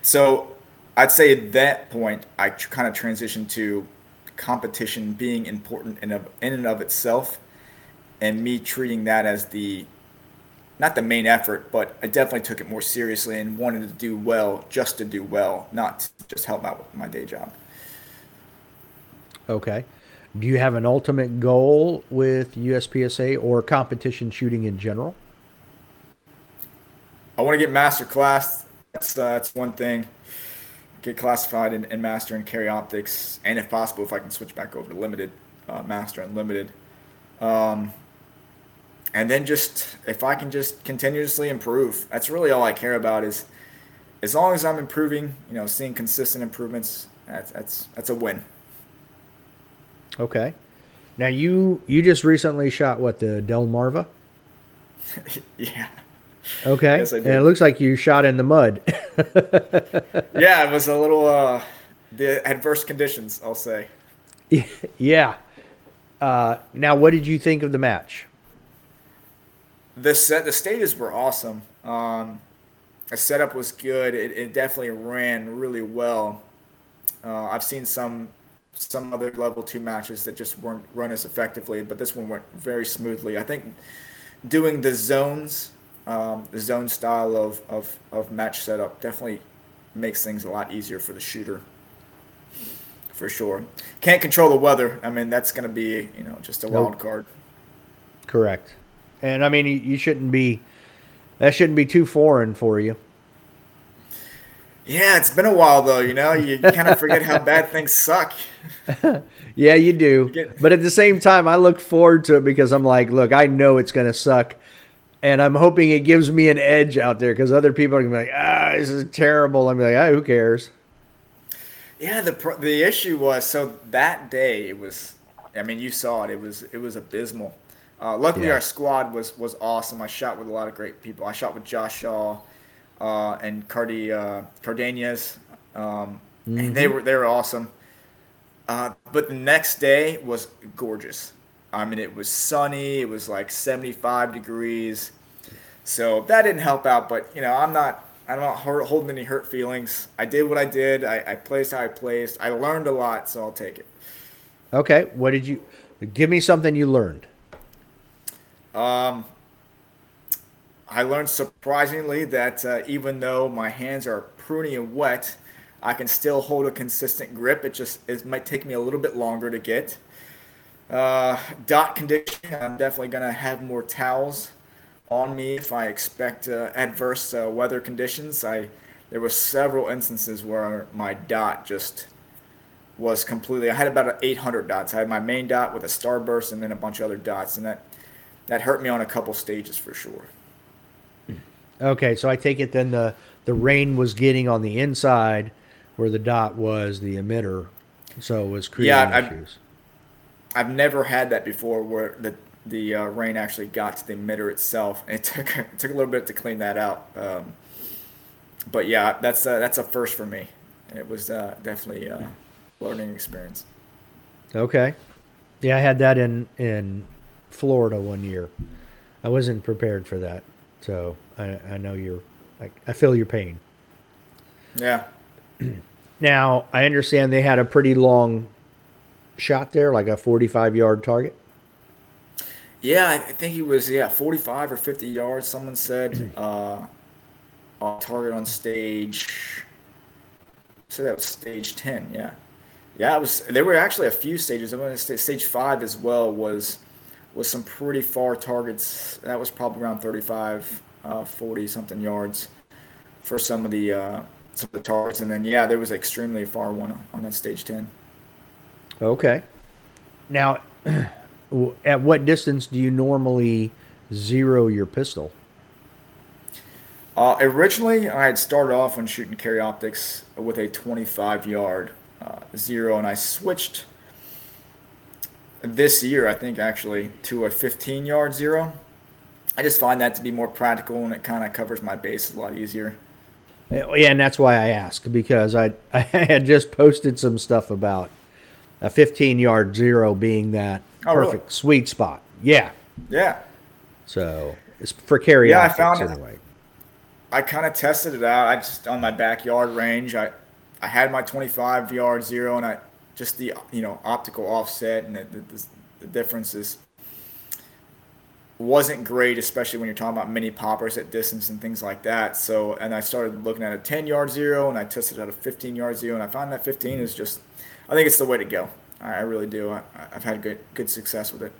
so I'd say at that point, I tr- kind of transitioned to competition being important in, of, in and of itself, and me treating that as the, not the main effort, but I definitely took it more seriously and wanted to do well just to do well, not to just help out with my day job. Okay. Do you have an ultimate goal with U S P S A or competition shooting in general? I want to get master class. That's, uh, that's one thing. Get classified and, and master and carry optics. And if possible, if I can switch back over to limited, uh, master and limited. Um, and then just, if I can just continuously improve, that's really all I care about is as long as I'm improving, you know, seeing consistent improvements, that's, that's, that's a win. Okay. Now you, you just recently shot what, the Delmarva? Yeah. Okay. Yes, I did. And it looks like you shot in the mud. Yeah, it was a little, uh, the adverse conditions, I'll say. Yeah. Uh, now what did you think of the match? The set, the stages were awesome. Um, the setup was good. It, it definitely ran really well. Uh, I've seen some, some other level two matches that just weren't run as effectively, but this one went very smoothly. I think doing the zones, um, the zone style of, of, of match setup definitely makes things a lot easier for the shooter, for sure. Can't control the weather. I mean, that's going to be, you know, just a nope. wild card. Correct. And I mean, you shouldn't be, that shouldn't be too foreign for you. Yeah, it's been a while, though, you know. You kind of forget how bad things suck. Yeah, you do. You get... But at the same time, I look forward to it because I'm like, look, I know it's going to suck, and I'm hoping it gives me an edge out there because other people are going to be like, ah, this is terrible. I'm like, ah, who cares? Yeah, the pro- the issue was, so that day it was, I mean, you saw it. It was it was abysmal. Uh, luckily, yeah. Our squad was, was awesome. I shot with a lot of great people. I shot with Josh Shaw. Uh, and Cardi uh, Cardenas, um, mm-hmm. and they were they were awesome. Uh, but the next day was gorgeous. I mean, it was sunny. It was like seventy-five degrees, so that didn't help out. But you know, I'm not I'm not holding any hurt feelings. I did what I did. I, I placed how I placed. I learned a lot, so I'll take it. Okay, what did you? Give me something you learned. Um. I learned surprisingly that uh, even though my hands are pruny and wet, I can still hold a consistent grip. It just it might take me a little bit longer to get. Uh, dot condition, I'm definitely going to have more towels on me if I expect uh, adverse uh, weather conditions. I There were several instances where my dot just was completely – I had about eight hundred dots. I had my main dot with a starburst and then a bunch of other dots, and that, that hurt me on a couple stages for sure. Okay, so I take it then the, the rain was getting on the inside where the dot was the emitter, so it was creating yeah, I've, issues. I've never had that before where the the uh, rain actually got to the emitter itself, and it took it took a little bit to clean that out. Um, but yeah, that's uh, that's a first for me. It was uh, definitely a learning experience. Okay. Yeah, I had that in, in Florida one year. I wasn't prepared for that, so I, I know you're. I, I feel your pain. Yeah. Now, I understand they had a pretty long shot there, like a forty-five yard target. Yeah, I think he was yeah forty-five or fifty yards. Someone said uh, on target on stage. So that was stage ten. Yeah, yeah. It was. There were actually a few stages. I want to say stage five as well was was some pretty far targets. That was probably around thirty-five, uh, forty something yards for some of the uh, some of the targets. And then yeah, there was an extremely far one on that stage ten. Okay. Now, at what distance do you normally zero your pistol? Uh, originally, I had started off on shooting carry optics with a twenty-five yard uh, zero, and I switched this year, I think, actually, to a fifteen yard zero. I just find that to be more practical, and it kind of covers my base a lot easier. Yeah, and that's why I asked, because I, I had just posted some stuff about a fifteen yard zero being that oh, perfect really? sweet spot. Yeah. Yeah. So it's for carry. Yeah, I found it. Anyway. I kind of tested it out. I just on my backyard range. I, I had my twenty-five yard zero, and I just the you know optical offset and the the, the differences wasn't great, especially when you're talking about mini poppers at distance and things like that. So and I started looking at a ten yard zero, and I tested out a fifteen yard zero, and I found that fifteen is just. I think it's the way to go. I really do. I, I've had good good success with it.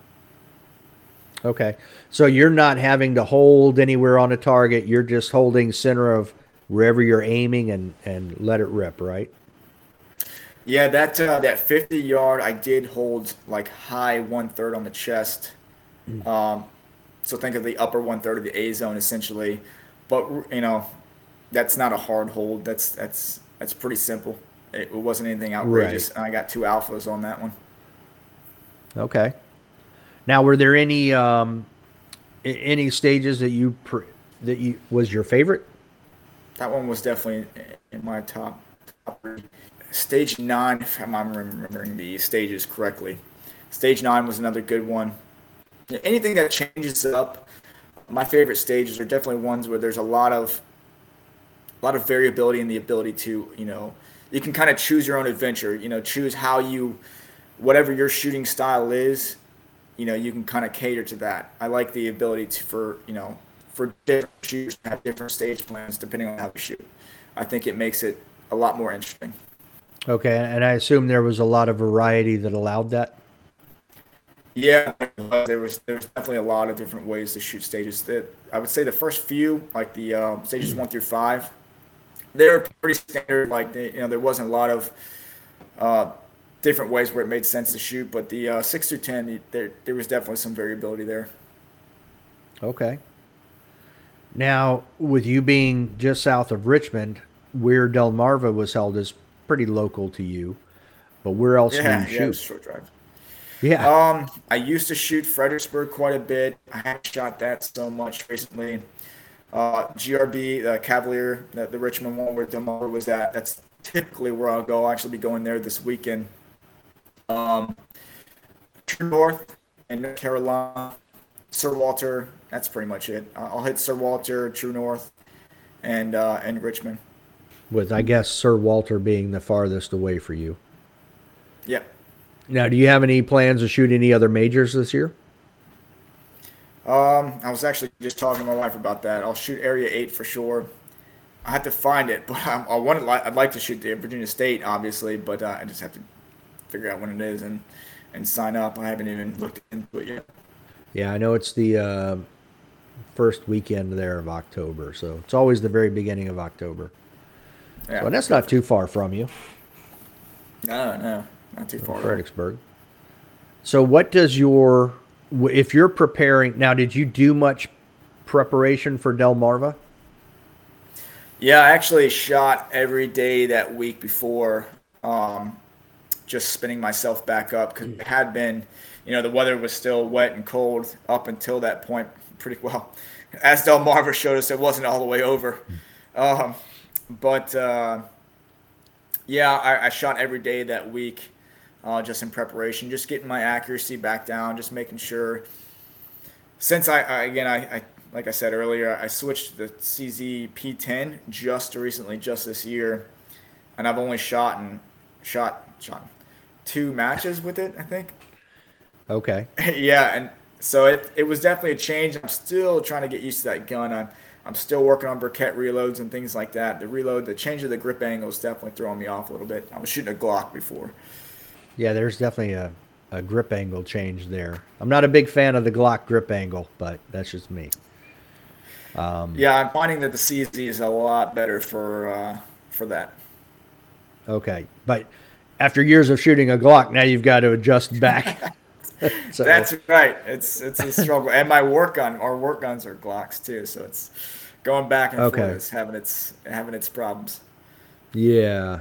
Okay. So you're not having to hold anywhere on a target. You're just holding center of wherever you're aiming and, and let it rip, right? Yeah, that uh, that fifty-yard, I did hold like high one-third on the chest. Mm. Um, so think of the upper one-third of the A-zone essentially. But, you know, that's not a hard hold. That's that's that's pretty simple. It wasn't anything outrageous. Right. And I got two alphas on that one. Okay. Now, were there any um, any stages that you pre- that you was your favorite? That one was definitely in my top. top. Stage nine, if I'm remembering the stages correctly. Stage nine was another good one. Anything that changes up, my favorite stages are definitely ones where there's a lot of a lot of variability in the ability to, you know. You can kind of choose your own adventure, you know, choose how you, whatever your shooting style is, you know, you can kind of cater to that. I like the ability to, for, you know, for different shooters to have different stage plans depending on how you shoot. I think it makes it a lot more interesting. Okay. And I assume there was a lot of variety that allowed that. Yeah, there was, there was definitely a lot of different ways to shoot stages. That I would say the first few, like the um, stages one through five, they were pretty standard. Like they, you know, there wasn't a lot of uh, different ways where it made sense to shoot. But the uh, six through ten, the, there there was definitely some variability there. Okay. Now, with you being just south of Richmond, where Delmarva was held is pretty local to you. But where else yeah, do you yeah, shoot? Yeah, short drive. Yeah. Um, I used to shoot Fredericksburg quite a bit. I haven't shot that so much recently. Uh, G R B, uh, Cavalier, the, the Richmond one where Delmarva was at. That's typically where I'll go. I'll actually be going there this weekend. Um, True North and North Carolina, Sir Walter. That's pretty much it. I'll hit Sir Walter, True North, and uh, and Richmond. With, I guess, Sir Walter being the farthest away for you. Yeah. Now, do you have any plans to shoot any other majors this year? Um, I was actually just talking to my wife about that. I'll shoot Area eight for sure. I have to find it, but I'm, I want to. Li- I'd like to shoot the Virginia State, obviously, but uh, I just have to figure out when it is and, and sign up. I haven't even looked into it yet. Yeah, I know it's the uh, first weekend there of October, so it's always the very beginning of October. Yeah, so that's not too far from you. No, no, not too far. Fredericksburg. So, what does your If you're preparing now, did you do much preparation for Delmarva? Yeah, I actually shot every day that week before, um, just spinning myself back up because it had been you know, the weather was still wet and cold up until that point pretty well. As Delmarva showed us, it wasn't all the way over. Um, but, uh, yeah, I, I shot every day that week uh, just in preparation, just getting my accuracy back down, just making sure. Since I, I again, I, I like I said earlier, I switched to the C Z P ten just recently, just this year, and I've only shot and shot shot two matches with it, I think. Okay. Yeah, and so it, it was definitely a change. I'm still trying to get used to that gun. I'm, I'm still working on briquette reloads and things like that. The reload, the change of the grip angle is definitely throwing me off a little bit. I was shooting a Glock before. Yeah, there's definitely a, a grip angle change there. I'm not a big fan of the Glock grip angle, but that's just me. Um, yeah, I'm finding that the C Z is a lot better for uh, for that. Okay, but after years of shooting a Glock, now you've got to adjust back. So. That's right. It's it's a struggle, and my work gun, our work guns are Glocks too, so it's going back and okay. forth, it's having its having its problems. Yeah.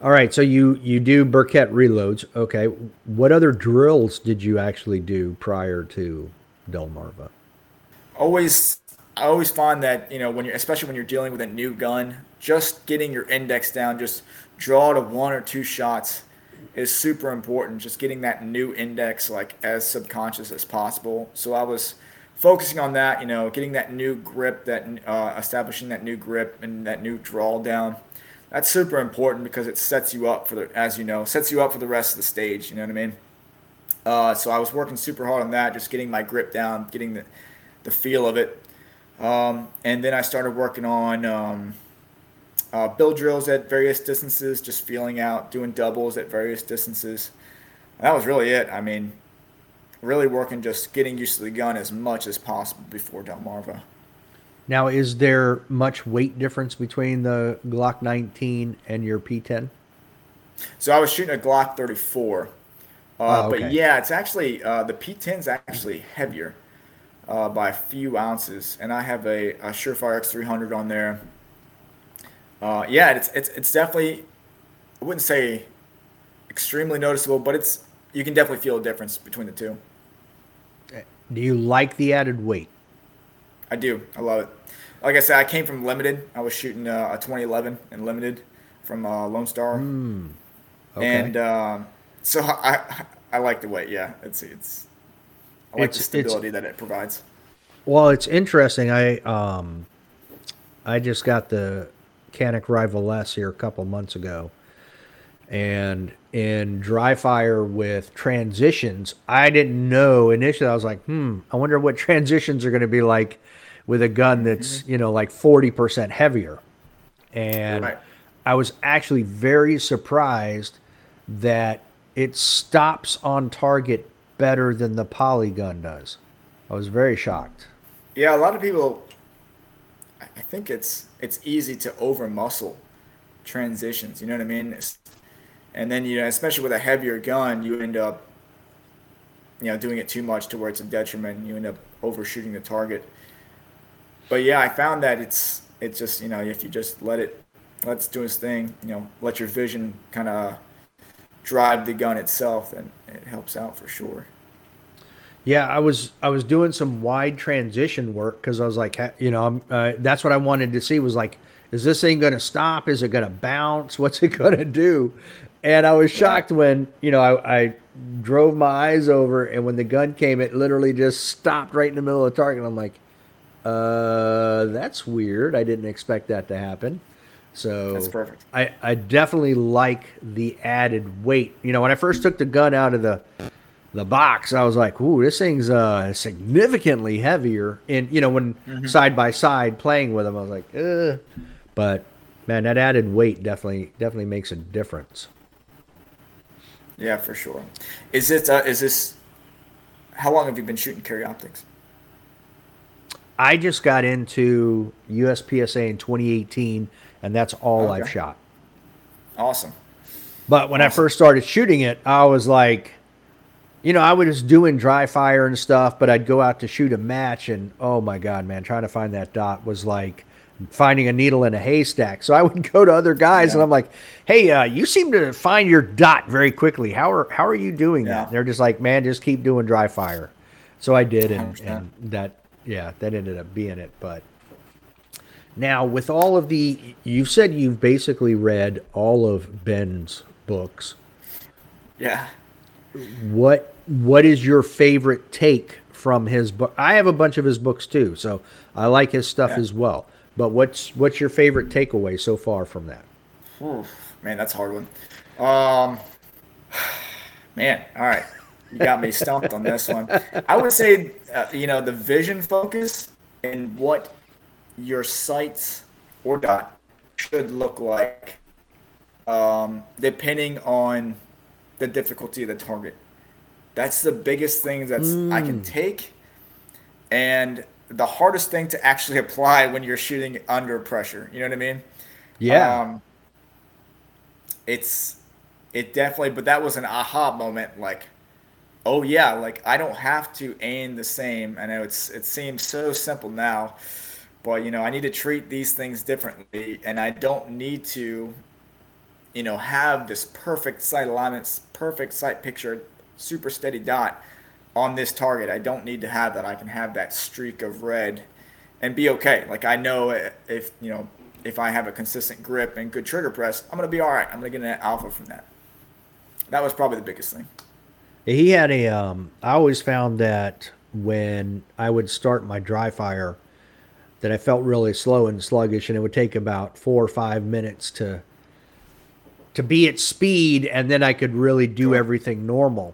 All right. So you you do briquette reloads. Okay. What other drills did you actually do prior to Delmarva? Always, I always find that you know when you're especially when you're dealing with a new gun, just getting your index down, just draw to one or two shots is super important, just getting that new index like as subconscious as possible. So I was focusing on that, you know, getting that new grip, that uh, establishing that new grip and that new draw down. That's super important because it sets you up for the, as you know, sets you up for the rest of the stage, you know what I mean? Uh, so I was working super hard on that, just getting my grip down, getting the, the feel of it. Um, and then I started working on um, Uh, build drills at various distances, just feeling out, doing doubles at various distances. And that was really it. I mean, really working, just getting used to the gun as much as possible before Delmarva. Now, is there much weight difference between the Glock nineteen and your P ten? So I was shooting a Glock thirty-four. Uh, oh, okay. But yeah, it's actually, uh, the P ten's actually heavier uh, by a few ounces. And I have a, a Surefire X three hundred on there. Uh, yeah, it's it's it's definitely, I wouldn't say extremely noticeable, but it's you can definitely feel a difference between the two. Do you like the added weight? I do. I love it. Like I said, I came from limited. I was shooting uh, a twenty eleven and limited from uh, Lone Star, mm, okay. and uh, so I I like the weight. Yeah, it's it's I like it's, the stability that it provides. Well, it's interesting. I um I just got the Canic Rival S here a couple months ago, and in dry fire with transitions, I didn't know initially. I was like, hmm, I wonder what transitions are going to be like with a gun that's, you know, like forty percent heavier. And right. I was actually very surprised that it stops on target better than the poly gun does. I was very shocked. Yeah, a lot of people, I think it's it's easy to over muscle transitions, you know what I mean? And then, you know, especially with a heavier gun, you end up, you know, doing it too much to where it's a detriment. You end up overshooting the target. But yeah, I found that it's it's just, you know, if you just let it let's do its thing, you know, let your vision kind of drive the gun itself, and it helps out for sure. Yeah, I was I was doing some wide transition work because I was like, you know, uh, that's what I wanted to see was like, is this thing going to stop? Is it going to bounce? What's it going to do? And I was shocked when, you know, I, I drove my eyes over, and when the gun came, it literally just stopped right in the middle of the target. And I'm like, uh, that's weird. I didn't expect that to happen. So that's perfect. I, I definitely like the added weight. You know, when I first took the gun out of the... the box, I was like, ooh, this thing's uh, significantly heavier. And, you know, when mm-hmm. side by side playing with them, I was like, ugh. But, man, that added weight definitely definitely makes a difference. Yeah, for sure. Is it, uh, is this, how long have you been shooting Karyoptics? I just got into U S P S A in twenty eighteen, and that's all okay. I've shot. Awesome. But when awesome. I first started shooting it, I was like, you know, I was just doing dry fire and stuff, but I'd go out to shoot a match, and oh my God, man, trying to find that dot was like finding a needle in a haystack. So I would go to other guys yeah. and I'm like, hey, uh, you seem to find your dot very quickly. How are how are you doing yeah. that? And they're just like, man, just keep doing dry fire. So I did, and, I and that yeah, that ended up being it. But now with all of the, you said you've basically read all of Ben's books. Yeah. What what is your favorite take from his book? I have a bunch of his books too, so I like his stuff yeah. as well. But what's what's your favorite takeaway so far from that? Oof, man, that's a hard one. Um, man, all right, you got me stumped on this one. I would say, uh, you know, the vision focus and what your sights or dot should look like, um, depending on the difficulty of the target. That's the biggest thing that's mm. I can take, and the hardest thing to actually apply when you're shooting under pressure. You know what I mean? Yeah. Um, it's it definitely, but that was an aha moment. Like, oh yeah, like I don't have to aim the same. I know it's it seems so simple now, but you know I need to treat these things differently, and I don't need to, you know, have this perfect sight alignment, perfect sight picture, super steady dot on this target. I don't need to have that. I can have that streak of red and be okay. Like I know if, you know, if I have a consistent grip and good trigger press, I'm going to be all right. I'm going to get an alpha from that. That was probably the biggest thing. He had a, um, I always found that when I would start my dry fire that I felt really slow and sluggish, and it would take about four or five minutes to, to be at speed. And then I could really do sure. everything normal.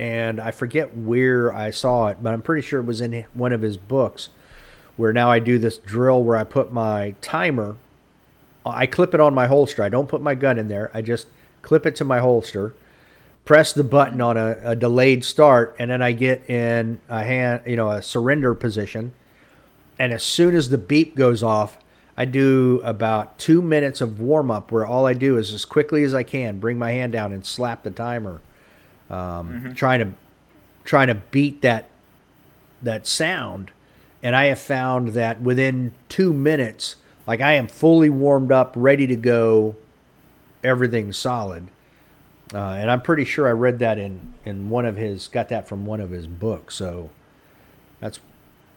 And I forget where I saw it, but I'm pretty sure it was in one of his books where now I do this drill where I put my timer. I clip it on my holster. I don't put my gun in there. I just clip it to my holster, press the button on a, a delayed start, and then I get in a hand, you know, a surrender position. And as soon as the beep goes off, I do about two minutes of warm up where all I do is as quickly as I can, bring my hand down and slap the timer. Um, mm-hmm. trying to, trying to beat that, that sound. And I have found that within two minutes, like I am fully warmed up, ready to go, everything's solid. Uh, and I'm pretty sure I read that in, in one of his, got that from one of his books. So that's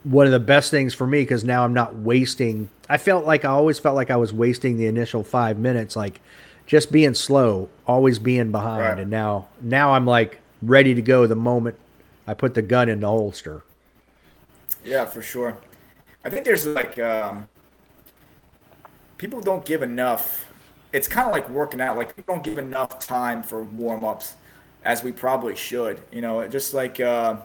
one of the best things for me. Cause now I'm not wasting, I felt like, I always felt like I was wasting the initial five minutes. Like, just being slow, always being behind, right. and now now I'm like ready to go the moment I put the gun in the holster. Yeah, for sure. I think there's like um, people don't give enough. It's kind of like working out. Like people don't give enough time for warm-ups as we probably should. You know, just like uh,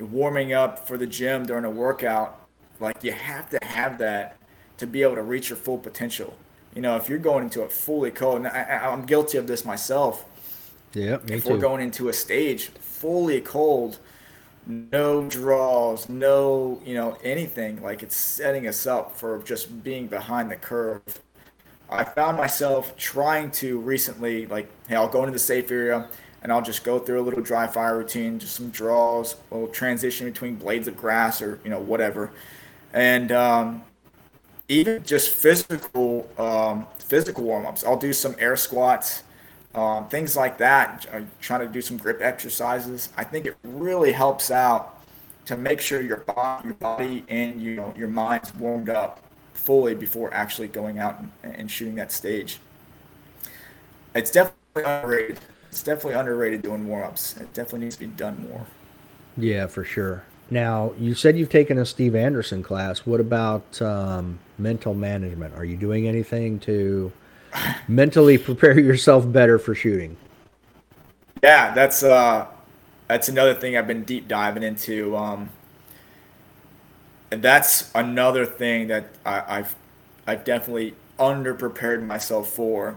warming up for the gym during a workout. Like you have to have that to be able to reach your full potential. You know, if you're going into it fully cold, and I, I'm guilty of this myself. Yeah, me If we're too. going into a stage fully cold, no draws, no, you know, anything, like it's setting us up for just being behind the curve. I found myself trying to recently, like, hey, I'll go into the safe area and I'll just go through a little dry fire routine, just some draws, a little transition between blades of grass or, you know, whatever. And, um, even just physical um, physical warm-ups. I'll do some air squats, um, things like that. I'm trying to do some grip exercises. I think it really helps out to make sure your body, your body and you know, your mind's warmed up fully before actually going out and, and shooting that stage. It's definitely underrated. It's definitely underrated doing warm-ups. It definitely needs to be done more. Yeah, for sure. Now, you said you've taken a Steve Anderson class. What about um, mental management? Are you doing anything to mentally prepare yourself better for shooting? Yeah, that's uh, that's another thing I've been deep diving into. Um, and that's another thing that I, I've I've definitely underprepared myself for.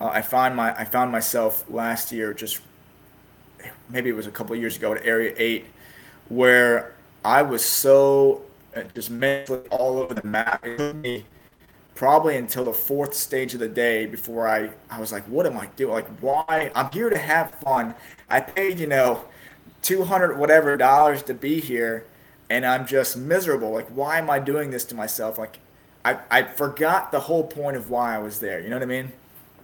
Uh, I find my I found myself last year, just maybe it was a couple of years ago, at Area eight. Where I was so just mentally all over the map. It took me probably until the fourth stage of the day before I, I was like, what am I doing? Like, why? I'm here to have fun. I paid, you know, two hundred whatever dollars to be here, and I'm just miserable. Like, why am I doing this to myself? Like, I, I forgot the whole point of why I was there. You know what I mean?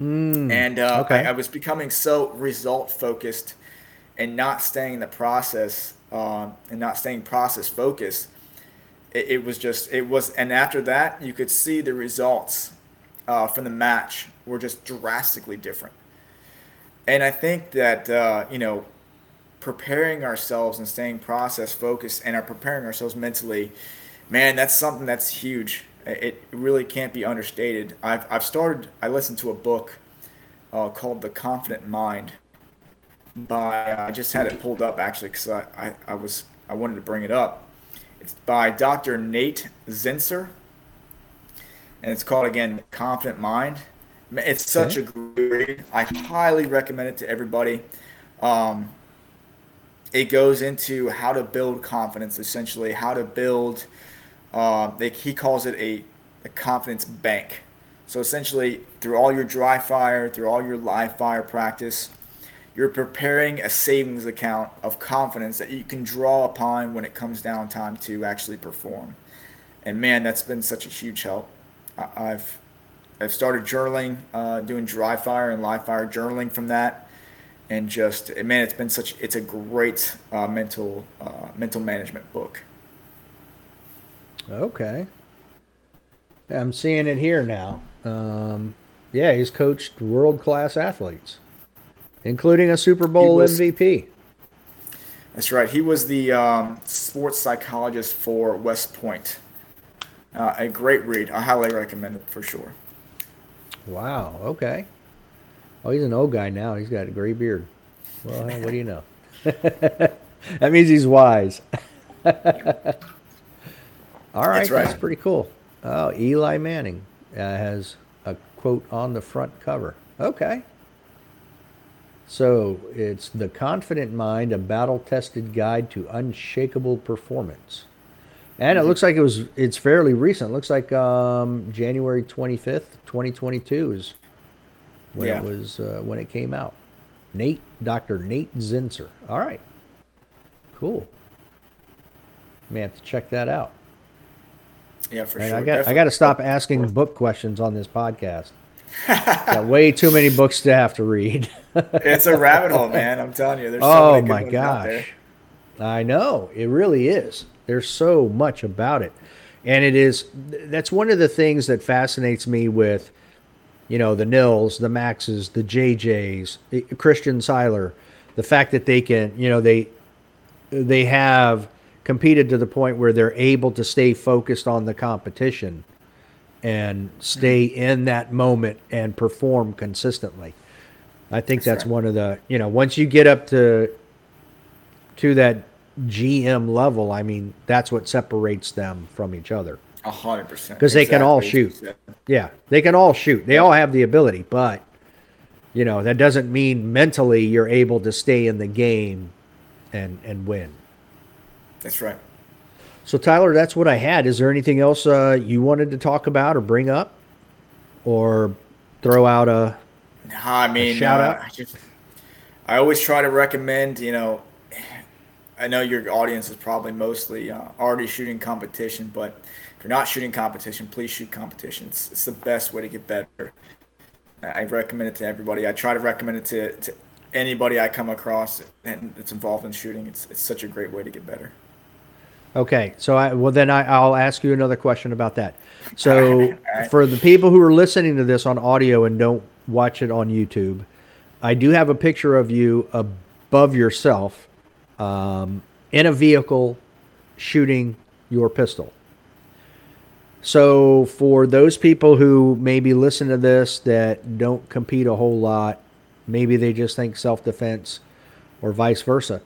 Mm, and uh, okay. I, I was becoming so result focused and not staying in the process um, and not staying process focused. It, it was just, it was, and after that, you could see the results uh, from the match were just drastically different. And I think that, uh, you know, preparing ourselves and staying process focused and are preparing ourselves mentally, man, that's something that's huge. It really can't be understated. I've I've started, I listened to a book uh, called The Confident Mind by, uh, I just had it pulled up actually because I, I, I was, I wanted to bring it up. It's by Doctor Nate Zinser, and it's called, again, Confident Mind. It's such a great read. I highly recommend it to everybody. Um, it goes into how to build confidence, essentially, how to build Uh, they, he calls it a, a confidence bank. So essentially, through all your dry fire, through all your live fire practice, you're preparing a savings account of confidence that you can draw upon when it comes down time to actually perform. And man, that's been such a huge help. I, I've I've started journaling, uh, doing dry fire and live fire journaling from that, and just man, it's been such. It's a great uh, mental uh, mental management book. Okay. I'm seeing it here now. Um, yeah, he's coached world-class athletes, including a Super Bowl was, M V P. That's right. He was the um, sports psychologist for West Point. Uh, a great read. I highly recommend it for sure. Wow. Okay. Oh, he's an old guy now. He's got a gray beard. Well, what do you know? That means he's wise. All right, that's right, that's pretty cool. Oh, Eli Manning uh, has a quote on the front cover. Okay. So it's The Confident Mind, a battle-tested guide to unshakable performance. And it looks like it was. It's fairly recent. It looks like um, January twenty-fifth, twenty twenty-two is when yeah. it was uh, when it came out. Nate, Doctor Nate Zinser. All right. Cool. May have to check that out. Yeah, for and sure. I got Definitely. I got to stop asking book questions on this podcast. Got way too many books to have to read. It's a rabbit hole, man. I'm telling you. There's oh so many my good gosh, ones out there. I know it really is. There's so much about it, and it is. That's one of the things that fascinates me with, you know, the Nils, the Maxes, the J Js, Christian Seiler, the fact that they can, you know, they they have. competed to the point where they're able to stay focused on the competition and stay in that moment and perform consistently. I think that's, that's right. one of the, you know, once you get up to to that G M level, I mean, that's what separates them from each other. A hundred percent. Because they exactly. can all shoot. Yeah, they can all shoot. They yeah. all have the ability, but, you know, that doesn't mean mentally you're able to stay in the game and and win. That's right. So, Tyler, that's what I had. Is there anything else uh, you wanted to talk about or bring up or throw out a, I mean, a shout uh, out? I, just, I always try to recommend, you know, I know your audience is probably mostly uh, already shooting competition, but if you're not shooting competition, please shoot competition. It's, it's the best way to get better. I recommend it to everybody. I try to recommend it to, to anybody I come across and that's involved in shooting. It's, it's such a great way to get better. Okay, so I, well then I, I'll ask you another question about that. So all right, all right. for the people who are listening to this on audio and don't watch it on YouTube, I do have a picture of you above yourself um, in a vehicle shooting your pistol. So for those people who maybe listen to this that don't compete a whole lot, maybe they just think self-defense or vice versa,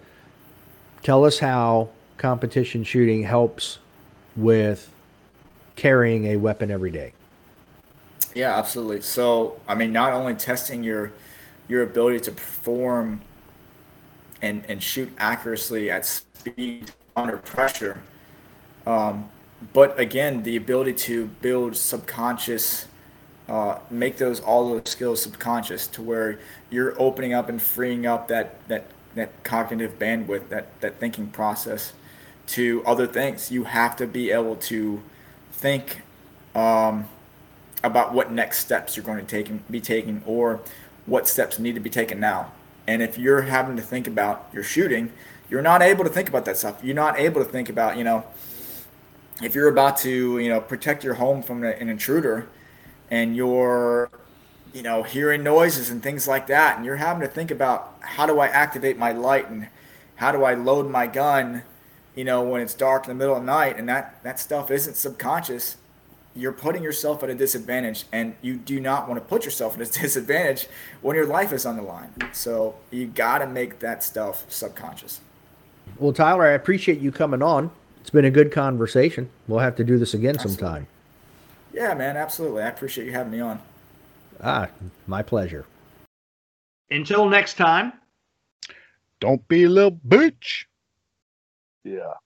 tell us how competition shooting helps with carrying a weapon every day. Yeah, absolutely. So, I mean, not only testing your your ability to perform and and shoot accurately at speed under pressure, um, but again, the ability to build subconscious, uh, make those all those skills subconscious to where you're opening up and freeing up that that that cognitive bandwidth, that that thinking process. To other things. You have to be able to think um, about what next steps you're going to take and be taking, or what steps need to be taken now. And if you're having to think about your shooting, you're not able to think about that stuff. You're not able to think about, you know, if you're about to, you know, protect your home from an intruder, and you're, you know, hearing noises and things like that, and you're having to think about, how do I activate my light, and how do I load my gun, you know, when it's dark in the middle of the night, and that, that stuff isn't subconscious, you're putting yourself at a disadvantage, and you do not want to put yourself at a disadvantage when your life is on the line. So you got to make that stuff subconscious. Well, Tyler, I appreciate you coming on. It's been a good conversation. We'll have to do this again absolutely. sometime. Yeah, man, absolutely. I appreciate you having me on. Ah, my pleasure. Until next time. Don't be a little bitch. Yeah.